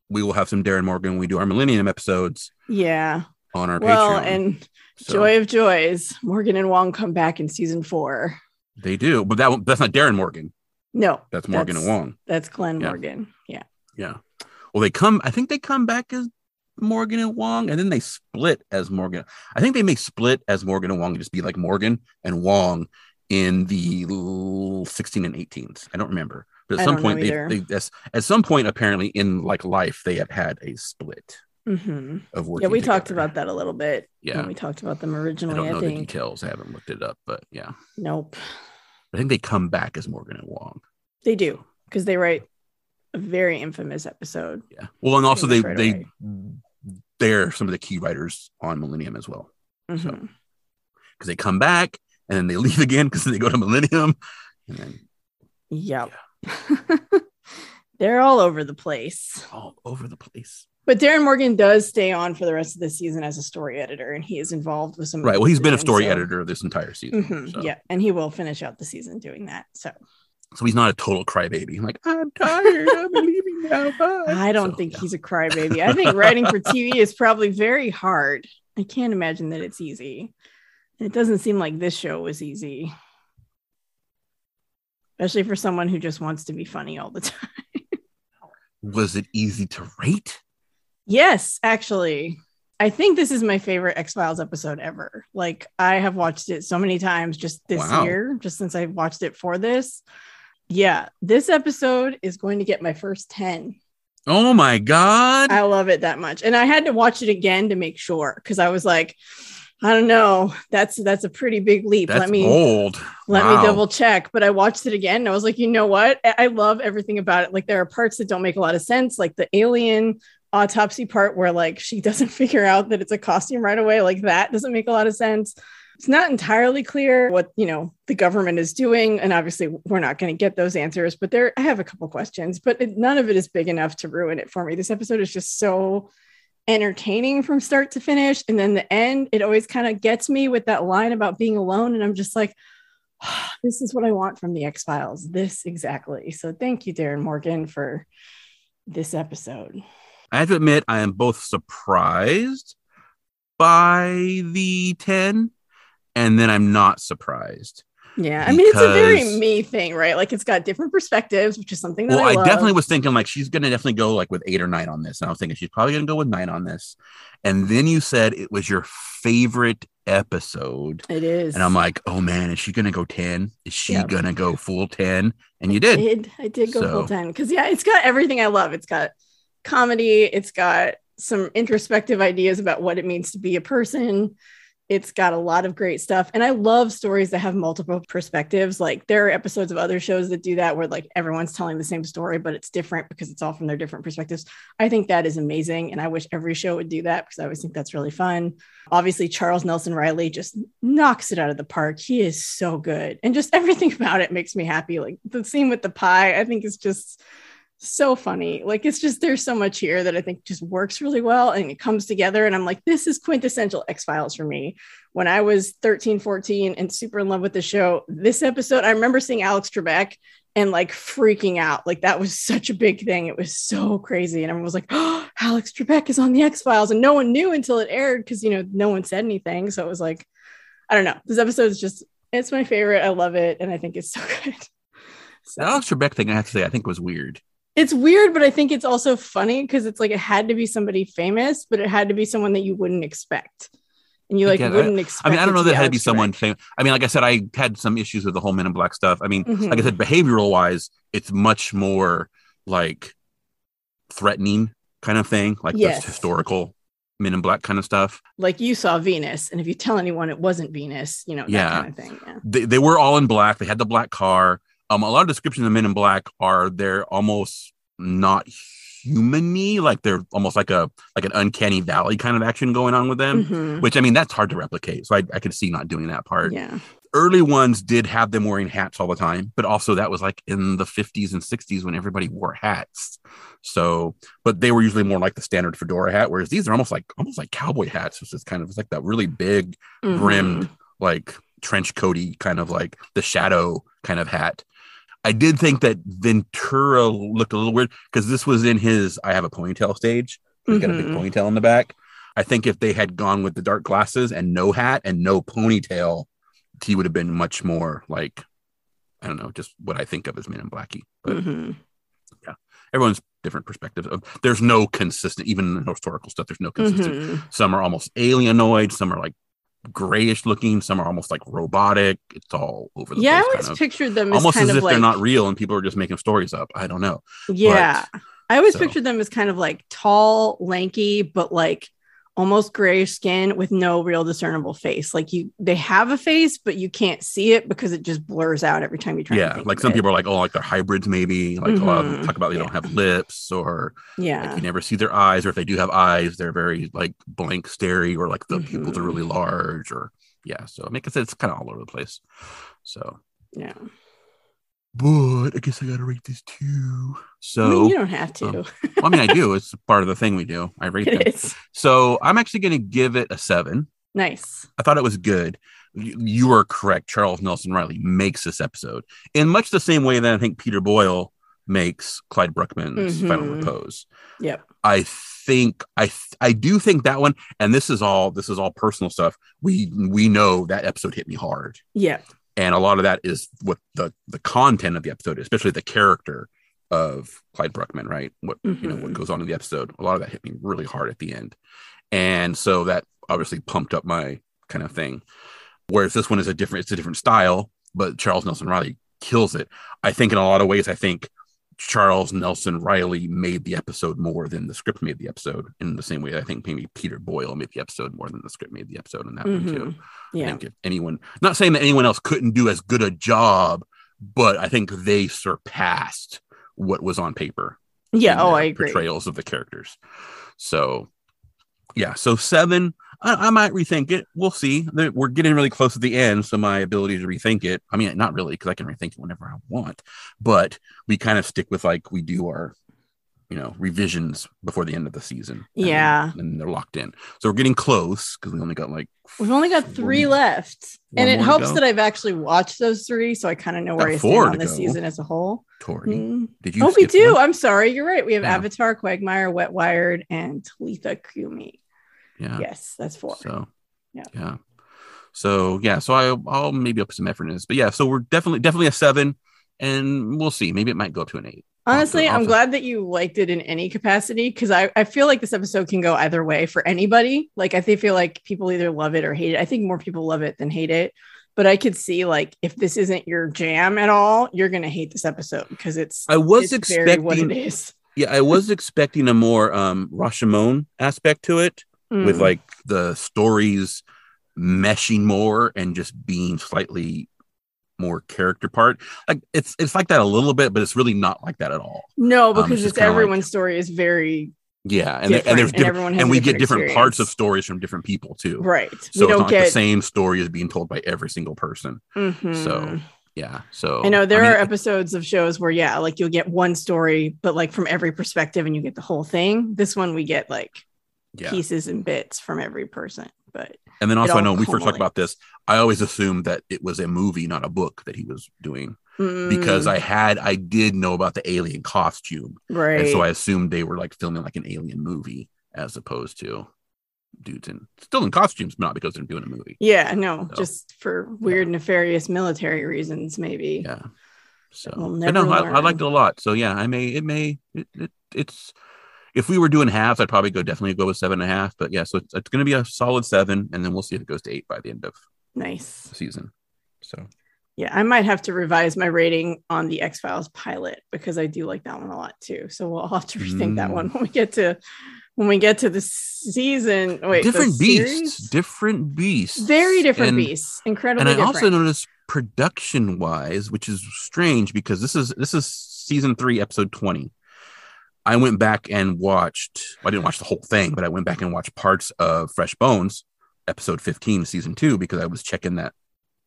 we will have some Darin Morgan when we do our Millennium episodes. Yeah. On our well, Patreon. Well, and so. Joy of Joys, Morgan and Wong come back in season four. They do, but that that's not Darin Morgan. No, that's Morgan that's, and Wong. That's Glenn yeah. Morgan. Yeah, yeah. Well, they come. I think they come back as Morgan and Wong, and then they split as Morgan. I think they may split as Morgan and Wong and just be like Morgan and Wong in the sixteen and eighteens. I don't remember, but at I some point they, they as, at some point apparently in like life they have had a split mm-hmm. of working. Yeah, we together. talked about that a little bit. Yeah, when we talked about them originally. I don't know I think. the details. I haven't looked it up, but yeah. Nope. I think they come back as Morgan and Wong. They do, because they write a very infamous episode. Yeah. Well, and also they right they away. they're some of the key writers on Millennium as well. Mm-hmm. So because they come back and then they leave again because they go to Millennium. And then, yep. Yeah. They're all over the place. All over the place. But Darin Morgan does stay on for the rest of the season as a story editor, and he is involved with some. Right. Well, he's been a story so. editor this entire season. Mm-hmm, so. Yeah. And he will finish out the season doing that. So so he's not a total crybaby. I'm like, I'm tired. I'm leaving now. Bye. I don't so, think yeah. he's a crybaby. I think writing for T V is probably very hard. I can't imagine that it's easy. It doesn't seem like this show was easy, especially for someone who just wants to be funny all the time. Was it easy to rate? Yes, actually. I think this is my favorite X-Files episode ever. Like, I have watched it so many times just this wow. year, just since I watched it for this. Yeah, this episode is going to get my first ten. Oh my God. I love it that much. And I had to watch it again to make sure, because I was like, I don't know. That's that's a pretty big leap. That's let me bold. Let wow. me double check. But I watched it again and I was like, you know what? I love everything about it. Like, there are parts that don't make a lot of sense, like the alien autopsy part where like she doesn't figure out that it's a costume right away. Like, that doesn't make a lot of sense. It's not entirely clear what, you know, the government is doing, and obviously we're not going to get those answers, but there I have a couple questions, but it, none of it is big enough to ruin it for me. This episode is just so entertaining from start to finish, and then the end, it always kind of gets me with that line about being alone, and I'm just like, oh, this is what I want from the X-Files. This exactly. So thank you, Darin Morgan, for this episode. I have to admit, I am both surprised by the ten, and then I'm not surprised. Yeah, I mean, it's a very me thing, right? Like, it's got different perspectives, which is something that well, I Well, I definitely was thinking, like, she's going to definitely go, like, with eight or nine on this. And I was thinking she's probably going to go with nine on this. And then you said it was your favorite episode. It is. And I'm like, oh, man, is she going to go ten? Is she yep. going to go full ten? And you I did. did. I did go so. full ten. Because, yeah, it's got everything I love. It's got comedy, it's got some introspective ideas about what it means to be a person, it's got a lot of great stuff, and I love stories that have multiple perspectives. Like, there are episodes of other shows that do that, where like everyone's telling the same story but it's different because it's all from their different perspectives. I think that is amazing, and I wish every show would do that because I always think that's really fun. Obviously, Charles Nelson Reilly just knocks it out of the park. He is so good, and just everything about it makes me happy. Like, the scene with the pie, I think is just so funny. Like, it's just, there's so much here that I think just works really well, and it comes together, and I'm like, this is quintessential X-Files for me. When I was thirteen, fourteen and super in love with the show, this episode, I remember seeing Alex Trebek and like freaking out. Like, that was such a big thing. It was so crazy, and everyone was like, oh, Alex Trebek is on the X-Files, and no one knew until it aired because, you know, no one said anything. So it was like, I don't know, this episode is just, it's my favorite. I love it, and I think it's so good. So. The Alex Trebek thing, I have to say, I think was weird. It's weird, but I think it's also funny because it's like, it had to be somebody famous, but it had to be someone that you wouldn't expect. And you like, yeah, wouldn't I, expect. I mean, I don't know that it had to be someone famous. I mean, like I said, I had some issues with the whole Men in Black stuff. I mean, mm-hmm. like I said, behavioral wise, it's much more like threatening kind of thing, like yes. this historical Men in Black kind of stuff. Like, you saw Venus, and if you tell anyone it wasn't Venus, you know, that yeah. kind of thing. Yeah. They, they were all in black. They had the black car. Um, a lot of descriptions of Men in Black are they're almost not human-y, like they're almost like a like an uncanny valley kind of action going on with them, mm-hmm. which I mean that's hard to replicate, so I, I could see not doing that part. Yeah, early ones did have them wearing hats all the time, but also that was like in the fifties and sixties when everybody wore hats, so but they were usually more like the standard fedora hat, whereas these are almost like almost like cowboy hats, which is kind of it's like that really big mm-hmm. brimmed like trench coaty kind of like the shadow kind of hat. I did think that Ventura looked a little weird because this was in his I have a ponytail stage. He's mm-hmm. got a big ponytail in the back. I think if they had gone with the dark glasses and no hat and no ponytail, he would have been much more like, I don't know, just what I think of as Men in Blackie. But mm-hmm. yeah, everyone's different perspectives. Of, there's no consistent, even in historical stuff, there's no consistent. Mm-hmm. Some are almost alienoid. Some are like grayish looking, some are almost like robotic. It's all over the yeah, place. Yeah, I always kind of. pictured them as almost kind as of if like, they're not real and people are just making stories up. I don't know. Yeah, but, I always so. pictured them as kind of like tall, lanky, but like almost grayish skin with no real discernible face. Like you, they have a face, but you can't see it because it just blurs out every time you try. Yeah, to think like some it. people are like, oh, like they're hybrids, maybe. Like mm-hmm. a lot of them talk about they yeah. don't have lips, or yeah, like you never see their eyes, or if they do have eyes, they're very like blank, starey, or like the mm-hmm. pupils are really large, or yeah. So I mean, it's, it's kind of all over the place. So yeah, but I guess I gotta rate this too. So I mean, you don't have to. um, well, I mean, I do. It's part of the thing we do. I rate it. Them. Is. So I'm actually gonna give it a seven. Nice. I thought it was good. You, you are correct. Charles Nelson Reilly makes this episode in much the same way that I think Peter Boyle makes Clyde Bruckman's mm-hmm. Final Repose. Yep. I think I th- I do think that one, and this is all this is all personal stuff. We we know that episode hit me hard. Yeah. And a lot of that is what the, the content of the episode, especially the character of Clyde Bruckman, right? What mm-hmm. you know, what goes on in the episode. A lot of that hit me really hard at the end. And so that obviously pumped up my kind of thing. Whereas this one is a different, it's a different style, but Charles Nelson Reilly kills it. I think in a lot of ways, I think Charles Nelson Reilly made the episode more than the script made the episode, in the same way I think maybe Peter Boyle made the episode more than the script made the episode in that mm-hmm. one too. Yeah. I think if anyone, not saying that anyone else couldn't do as good a job, but I think they surpassed what was on paper. Yeah. Oh, I agree. Portrayals of the characters. So yeah. So seven, I, I might rethink it. We'll see. We're getting really close to the end, so my ability to rethink it, I mean, not really, because I can rethink it whenever I want, but we kind of stick with like we do our, you know, revisions before the end of the season. Yeah. And, and they're locked in. So we're getting close because we only got like. We've only got three one, left. One and it helps that I've actually watched those three, so I kind of know got where I stand on this go. season as a whole. Tori, mm-hmm. did you? Oh, we do. One? I'm sorry. You're right. We have yeah. Avatar, Quagmire, Wet Wired, and Talitha Kumi. Yeah. Yes, that's four. So, yeah. yeah. So, yeah. So I, I'll maybe up some effort in this, but yeah. So we're definitely, definitely a seven, and we'll see. Maybe it might go up to an eight. Honestly, I'm glad that you liked it in any capacity, because I, I feel like this episode can go either way for anybody. Like, I feel like people either love it or hate it. I think more people love it than hate it. But I could see, like, if this isn't your jam at all, you're going to hate this episode because it's, I was it's expecting, very what it is. Yeah, I was expecting a more um, Rashomon aspect to it mm. with, like, the stories meshing more and just being slightly more character part, like it's it's like that a little bit, but it's really not like that at all. No, because um, it's, it's everyone's like, story is very yeah, and, there, and there's different, and, and we different get different experience. parts of stories from different people too. Right, so we don't it's not get... like the same story is being told by every single person. Mm-hmm. So yeah, so I know there I mean, are episodes of shows where yeah, like you'll get one story, but like from every perspective, and you get the whole thing. This one we get like yeah. pieces and bits from every person. But and then also I know when we first talked about this, I always assumed that it was a movie, not a book that he was doing mm. because I had I did know about the alien costume. Right. And so I assumed they were like filming like an alien movie as opposed to dudes in still in costumes, but not because they're doing a movie. Yeah, no, so, just for weird, yeah. nefarious military reasons, maybe. Yeah. So we'll never no, I, I liked it a lot. So yeah, I may it may it, it it's if we were doing halves, I'd probably go definitely go with seven and a half. But yeah, so it's, it's going to be a solid seven, and then we'll see if it goes to eight by the end of nice the season. So yeah, I might have to revise my rating on the X-Files pilot because I do like that one a lot too. So we'll have to rethink mm. that one when we get to when we get to the season. Wait, different beasts, series? different beasts, very different and, beasts, incredibly. And I different. also noticed production-wise, which is strange because this is this is season three, episode twenty. I went back and watched, well, I didn't watch the whole thing, but I went back and watched parts of Fresh Bones, episode fifteen, season two, because I was checking that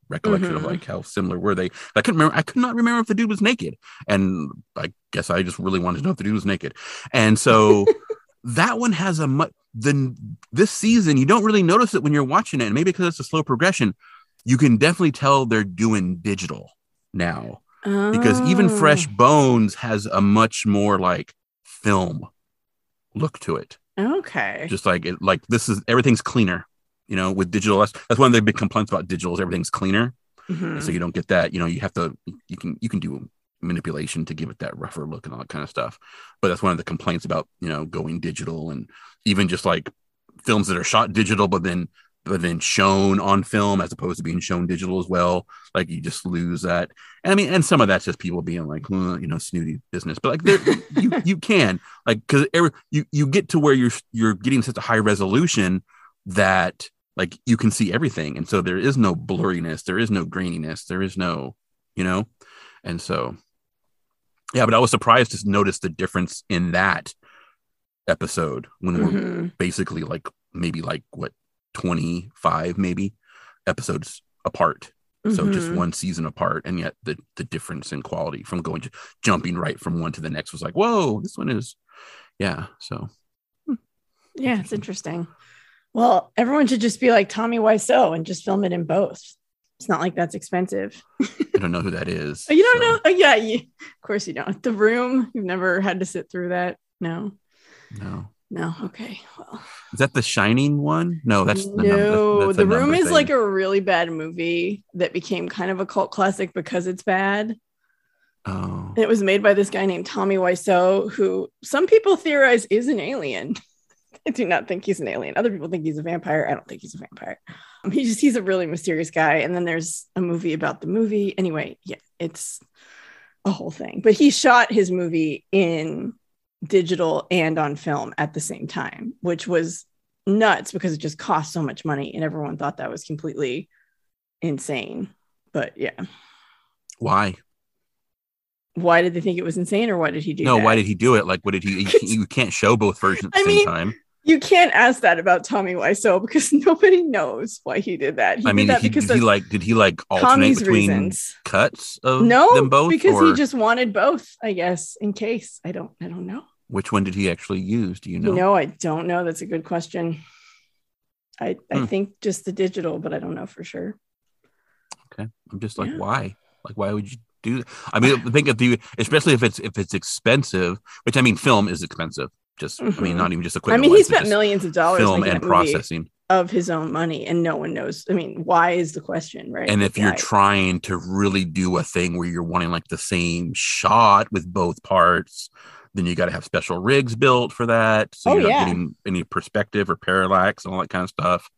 recollection mm-hmm. of like how similar were they. I couldn't remember, I could not remember if the dude was naked. And I guess I just really wanted to know if the dude was naked. And so that one has a much, then this season, you don't really notice it when you're watching it. And maybe because it's a slow progression, you can definitely tell they're doing digital now. Oh. Because even Fresh Bones has a much more like film look to it. Okay. Just like it, like this is, everything's cleaner, you know, with digital. That's, that's one of the big complaints about digital is everything's cleaner. Mm-hmm. So you don't get that, you know, you have to, you can, you can do manipulation to give it that rougher look and all that kind of stuff. But that's one of the complaints about, you know, going digital, and even just like films that are shot digital, but then, but then shown on film as opposed to being shown digital as well. Like you just lose that. And I mean, and some of that's just people being like, well, you know, snooty business, but like you, you can like, cause every, you, you get to where you're, you're getting such a high resolution that like you can see everything. And so there is no blurriness. There is no graininess. There is no, you know? And so, yeah, but I was surprised to notice the difference in that episode when mm-hmm. we're basically like, maybe like what, twenty-five maybe episodes apart, mm-hmm. so just one season apart, and yet the the difference in quality from going to jumping right from one to the next was like, whoa, this one is yeah so yeah it's interesting. Well, everyone should just be like Tommy Wiseau and just film it in both. It's not like that's expensive. I don't know who that is. You don't so. know? Oh, yeah you, of course you don't. The Room, you've never had to sit through that? No no No. Okay. Well, is that the Shining one? No, that's the no. Num- that's, that's the Room is thing. Like a really bad movie that became kind of a cult classic because it's bad. Oh. And it was made by this guy named Tommy Wiseau, who some people theorize is an alien. I do not think he's an alien. Other people think he's a vampire. I don't think he's a vampire. Um, he just he's a really mysterious guy. And then there's a movie about the movie. Anyway, yeah, it's a whole thing. But he shot his movie in digital and on film at the same time, which was nuts because it just cost so much money and everyone thought that was completely insane. But yeah, why why did they think it was insane, or why did he do no that? Why did he do it? Like, what did he you can't show both versions at the I same mean, time. You can't ask that about Tommy Wiseau because nobody knows why he did that. He I mean, did that he, because did he like did he like alternate between reasons. cuts of no, them both? No, because or? he just wanted both, I guess, in case. I don't I don't know. Which one did he actually use? Do you know? No, I don't know. That's a good question. I I hmm. think just the digital, but I don't know for sure. Okay, I'm just like, yeah. why? Like, why would you do that? I mean, think of the especially if it's if it's expensive, which I mean, film is expensive. Just, mm-hmm. I mean, not even just a quick. I mean, he spent millions of dollars film and processing of his own money, and no one knows. I mean, why is the question, right? And if why? you're trying to really do a thing where you're wanting like the same shot with both parts, then you got to have special rigs built for that, so oh, you're not yeah. getting any perspective or parallax and all that kind of stuff.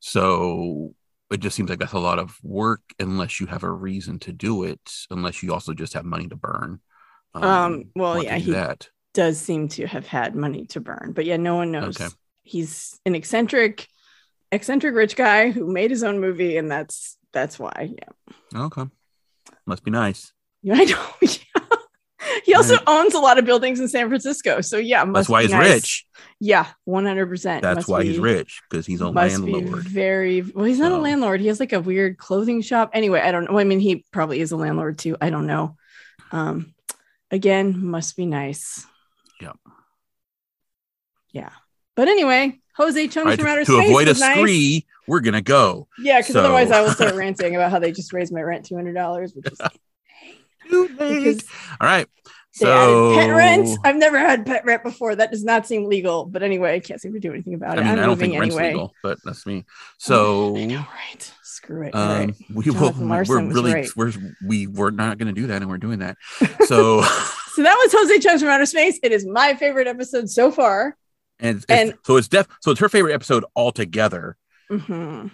So it just seems like that's a lot of work unless you have a reason to do it, unless you also just have money to burn. Um, um well, yeah, he. That. does seem to have had money to burn, but yeah, no one knows. Okay. He's an eccentric eccentric rich guy who made his own movie, and that's that's why. Yeah. Okay, must be nice. Yeah, I know. He also right. owns a lot of buildings in San Francisco, so yeah, must that's why be he's nice. Rich. Yeah, one hundred percent. That's must why be, he's rich, because he's a landlord. Very well, he's not so. a landlord. He has like a weird clothing shop. Anyway, I don't know. I mean, he probably is a landlord too. I don't know. Um, again, must be nice. Yeah. Yeah. But anyway, Jose Chung right, from outer to space. To avoid a scree, nice. we're going to go. Yeah, because so. otherwise I will start ranting about how they just raised my rent two hundred dollars. Which is too late. All right. So they added pet rent. I've never had pet rent before. That does not seem legal. But anyway, I can't seem to do anything about it. I mean, I'm I don't think rent's anyway. legal, but that's me. So. I know, right? Screw it. Um, right. We will, we're really, right. we're, we were not going to do that, and we're doing that. So. So that was Jose Chung from Outer Space. It is my favorite episode so far, and, it's, and so it's def so it's her favorite episode altogether. Mm-hmm.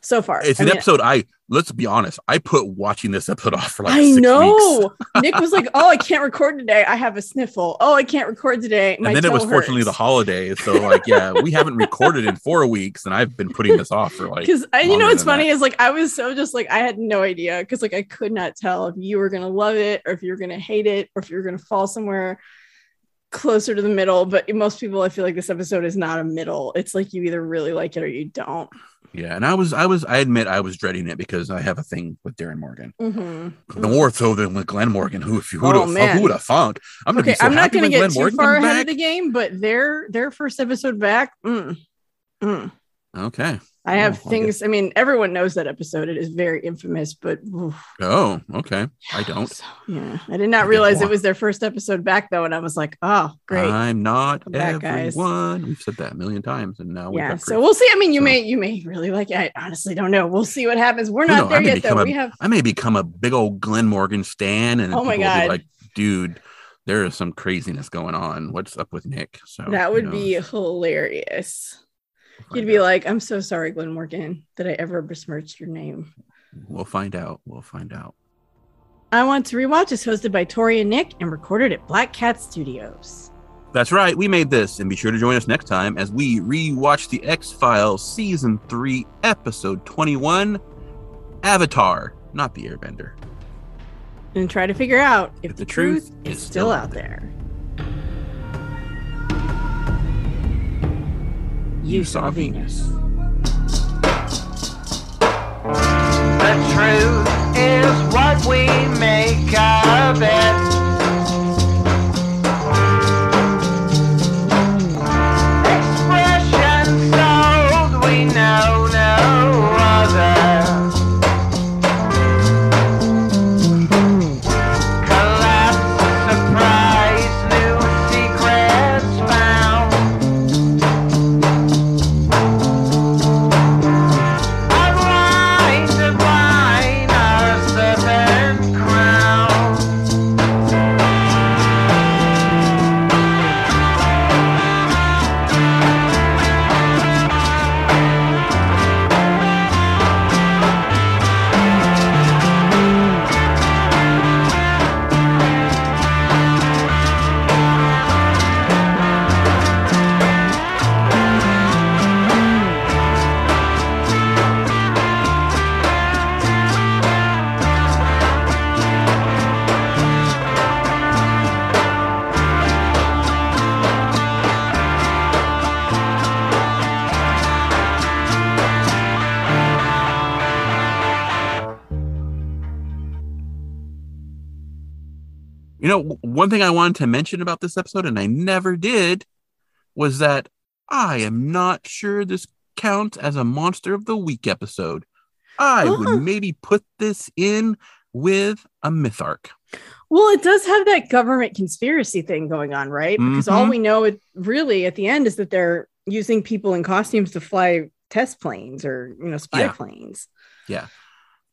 So far, it's I an mean, episode. I let's be honest. I put watching this episode off for like. I six know weeks. Nick was like, "Oh, I can't record today. I have a sniffle. Oh, I can't record today." My and then it was hurts. Fortunately the holidays, so like, yeah, we haven't recorded in four weeks, and I've been putting this off for like. Because you know what's funny that. is like I was so just like I had no idea because like I could not tell if you were gonna love it or if you were gonna hate it or if you were gonna fall somewhere. closer to the middle, but most people, I feel like this episode is not a middle. It's like you either really like it or you don't. Yeah, and I was, I was, I admit I was dreading it because I have a thing with Darin Morgan, mm-hmm. more so than with Glenn Morgan. Who, if you who would oh, have thunk, I'm gonna okay, be so I'm not gonna get Glenn too Morgan far ahead back. Of the game, but their their first episode back. Mm, mm. Okay, I have oh, things. I mean, everyone knows that episode. It is very infamous, but oof. oh, okay, I don't. So, yeah, I did not I realize it was their first episode back though, and I was like, oh, great. I'm not Come everyone. Back, We've said that a million times, and now yeah. So we'll see. I mean, you so. may you may really like it. I honestly don't know. We'll see what happens. We're not you know, there yet, though. A, we have. I may become a big old Glenn Morgan stan, and oh my god, like, dude. There is some craziness going on. What's up with Nick? So that would you know, be hilarious. You'd be out. Like, I'm so sorry, Glenn Morgan, that I ever besmirched your name. We'll find out. We'll find out. I Want to Rewatch is hosted by Tori and Nick and recorded at Black Cat Studios. That's right. We made this. And be sure to join us next time as we rewatch The X-Files Season three, Episode twenty-one, Avatar, not the Airbender. And try to figure out if, if the, the truth, truth is still out there. there. You saw Venus. The truth is what we make of it. Expressions told we know no other. Collapse, surprise, new secrets found. You know, one thing I wanted to mention about this episode, and I never did, was that I am not sure this counts as a Monster of the Week episode. I oh. would maybe put this in with a myth arc. Well, it does have that government conspiracy thing going on, right? Because mm-hmm. all we know is really at the end is that they're using people in costumes to fly test planes or, you know, spy yeah. planes. Yeah.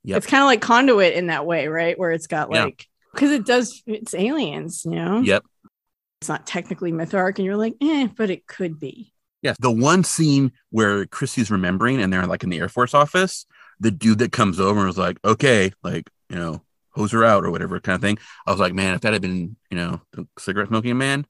Yep. It's kind of like Conduit in that way, right? Where it's got like. Yeah. Because it does, it's aliens, you know? Yep. It's not technically myth arc, and you're like, eh, but it could be. Yes. The one scene where Chrissy's remembering and they're like in the Air Force office, the dude that comes over and was like, okay, like, you know, hose her out or whatever kind of thing. I was like, man, if that had been, you know, the cigarette smoking man,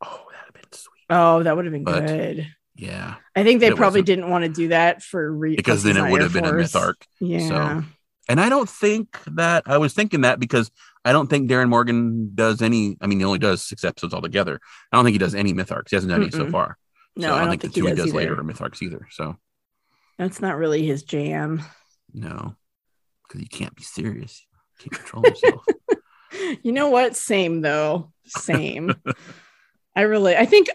oh, that would have been sweet. Oh, that would have been but, good. Yeah. I think they probably wasn't. didn't want to do that for reasons. Because then it would have been a myth arc. Yeah. So. And I don't think that, I was thinking that because I don't think Darin Morgan does any, I mean, he only does six episodes altogether. I don't think he does any myth arcs. He hasn't done Mm-mm. any so far. No, so I, don't I don't think, think the two he does, he does later are myth arcs either. So that's not really his jam. No, because he can't be serious. He can't control himself. You know what? Same though. Same. I really, I think,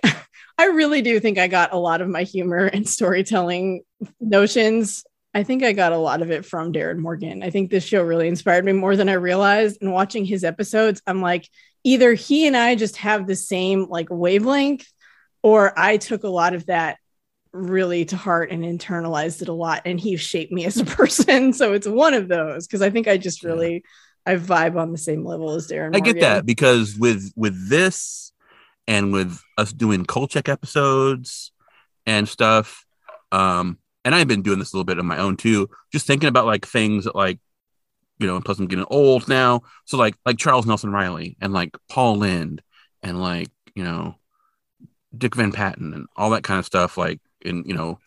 I really do think I got a lot of my humor and storytelling notions. I think I got a lot of it from Darin Morgan. I think this show really inspired me more than I realized. And watching his episodes, I'm like, either he and I just have the same like wavelength, or I took a lot of that really to heart and internalized it a lot. And he shaped me as a person. So it's one of those, because I think I just really, yeah. I vibe on the same level as Darin Morgan. I get that because with, with this and with us doing Kolchak episodes and stuff, um, and I've been doing this a little bit on my own too, just thinking about like things that like, you know, and plus I'm getting old now. So like, like Charles Nelson Reilly and like Paul Lynde and like, you know, Dick Van Patten and all that kind of stuff. Like, and, you know,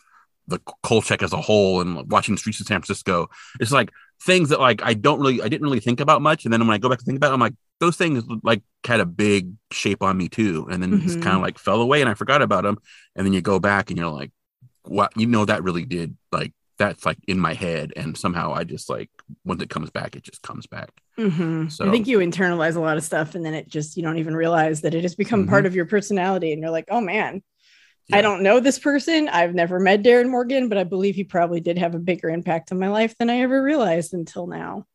the Kolchak as a whole and watching the streets of San Francisco. It's like things that like I don't really, I didn't really think about much. And then when I go back to think about it, I'm like, those things like had a big shape on me too. And then mm-hmm. just kind of like fell away and I forgot about them. And then you go back and you're like, what, you know, that really did like, that's like in my head. And somehow I just like, when it comes back, it just comes back. Mm-hmm. So I think you internalize a lot of stuff and then it just, you don't even realize that it has become mm-hmm. part of your personality. And you're like, oh man, yeah. I don't know this person. I've never met Darin Morgan, but I believe he probably did have a bigger impact on my life than I ever realized until now.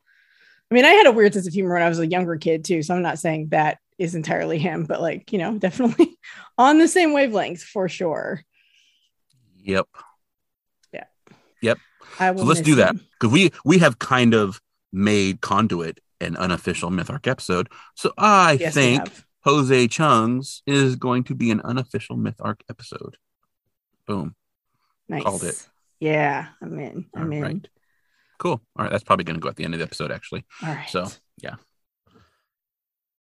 I mean, I had a weird sense of humor when I was a younger kid too. So I'm not saying that is entirely him, but like, you know, definitely on the same wavelength for sure. Yep. Yeah. Yep. I will so let's do him. that. Cause we, we have kind of made Conduit an unofficial Mytharc episode. So I yes, think Jose Chung's is going to be an unofficial Mytharc episode. Boom. Nice. Called it. Yeah. I'm in. I'm All in. Right. Cool. All right. That's probably going to go at the end of the episode, actually. All right. So, yeah.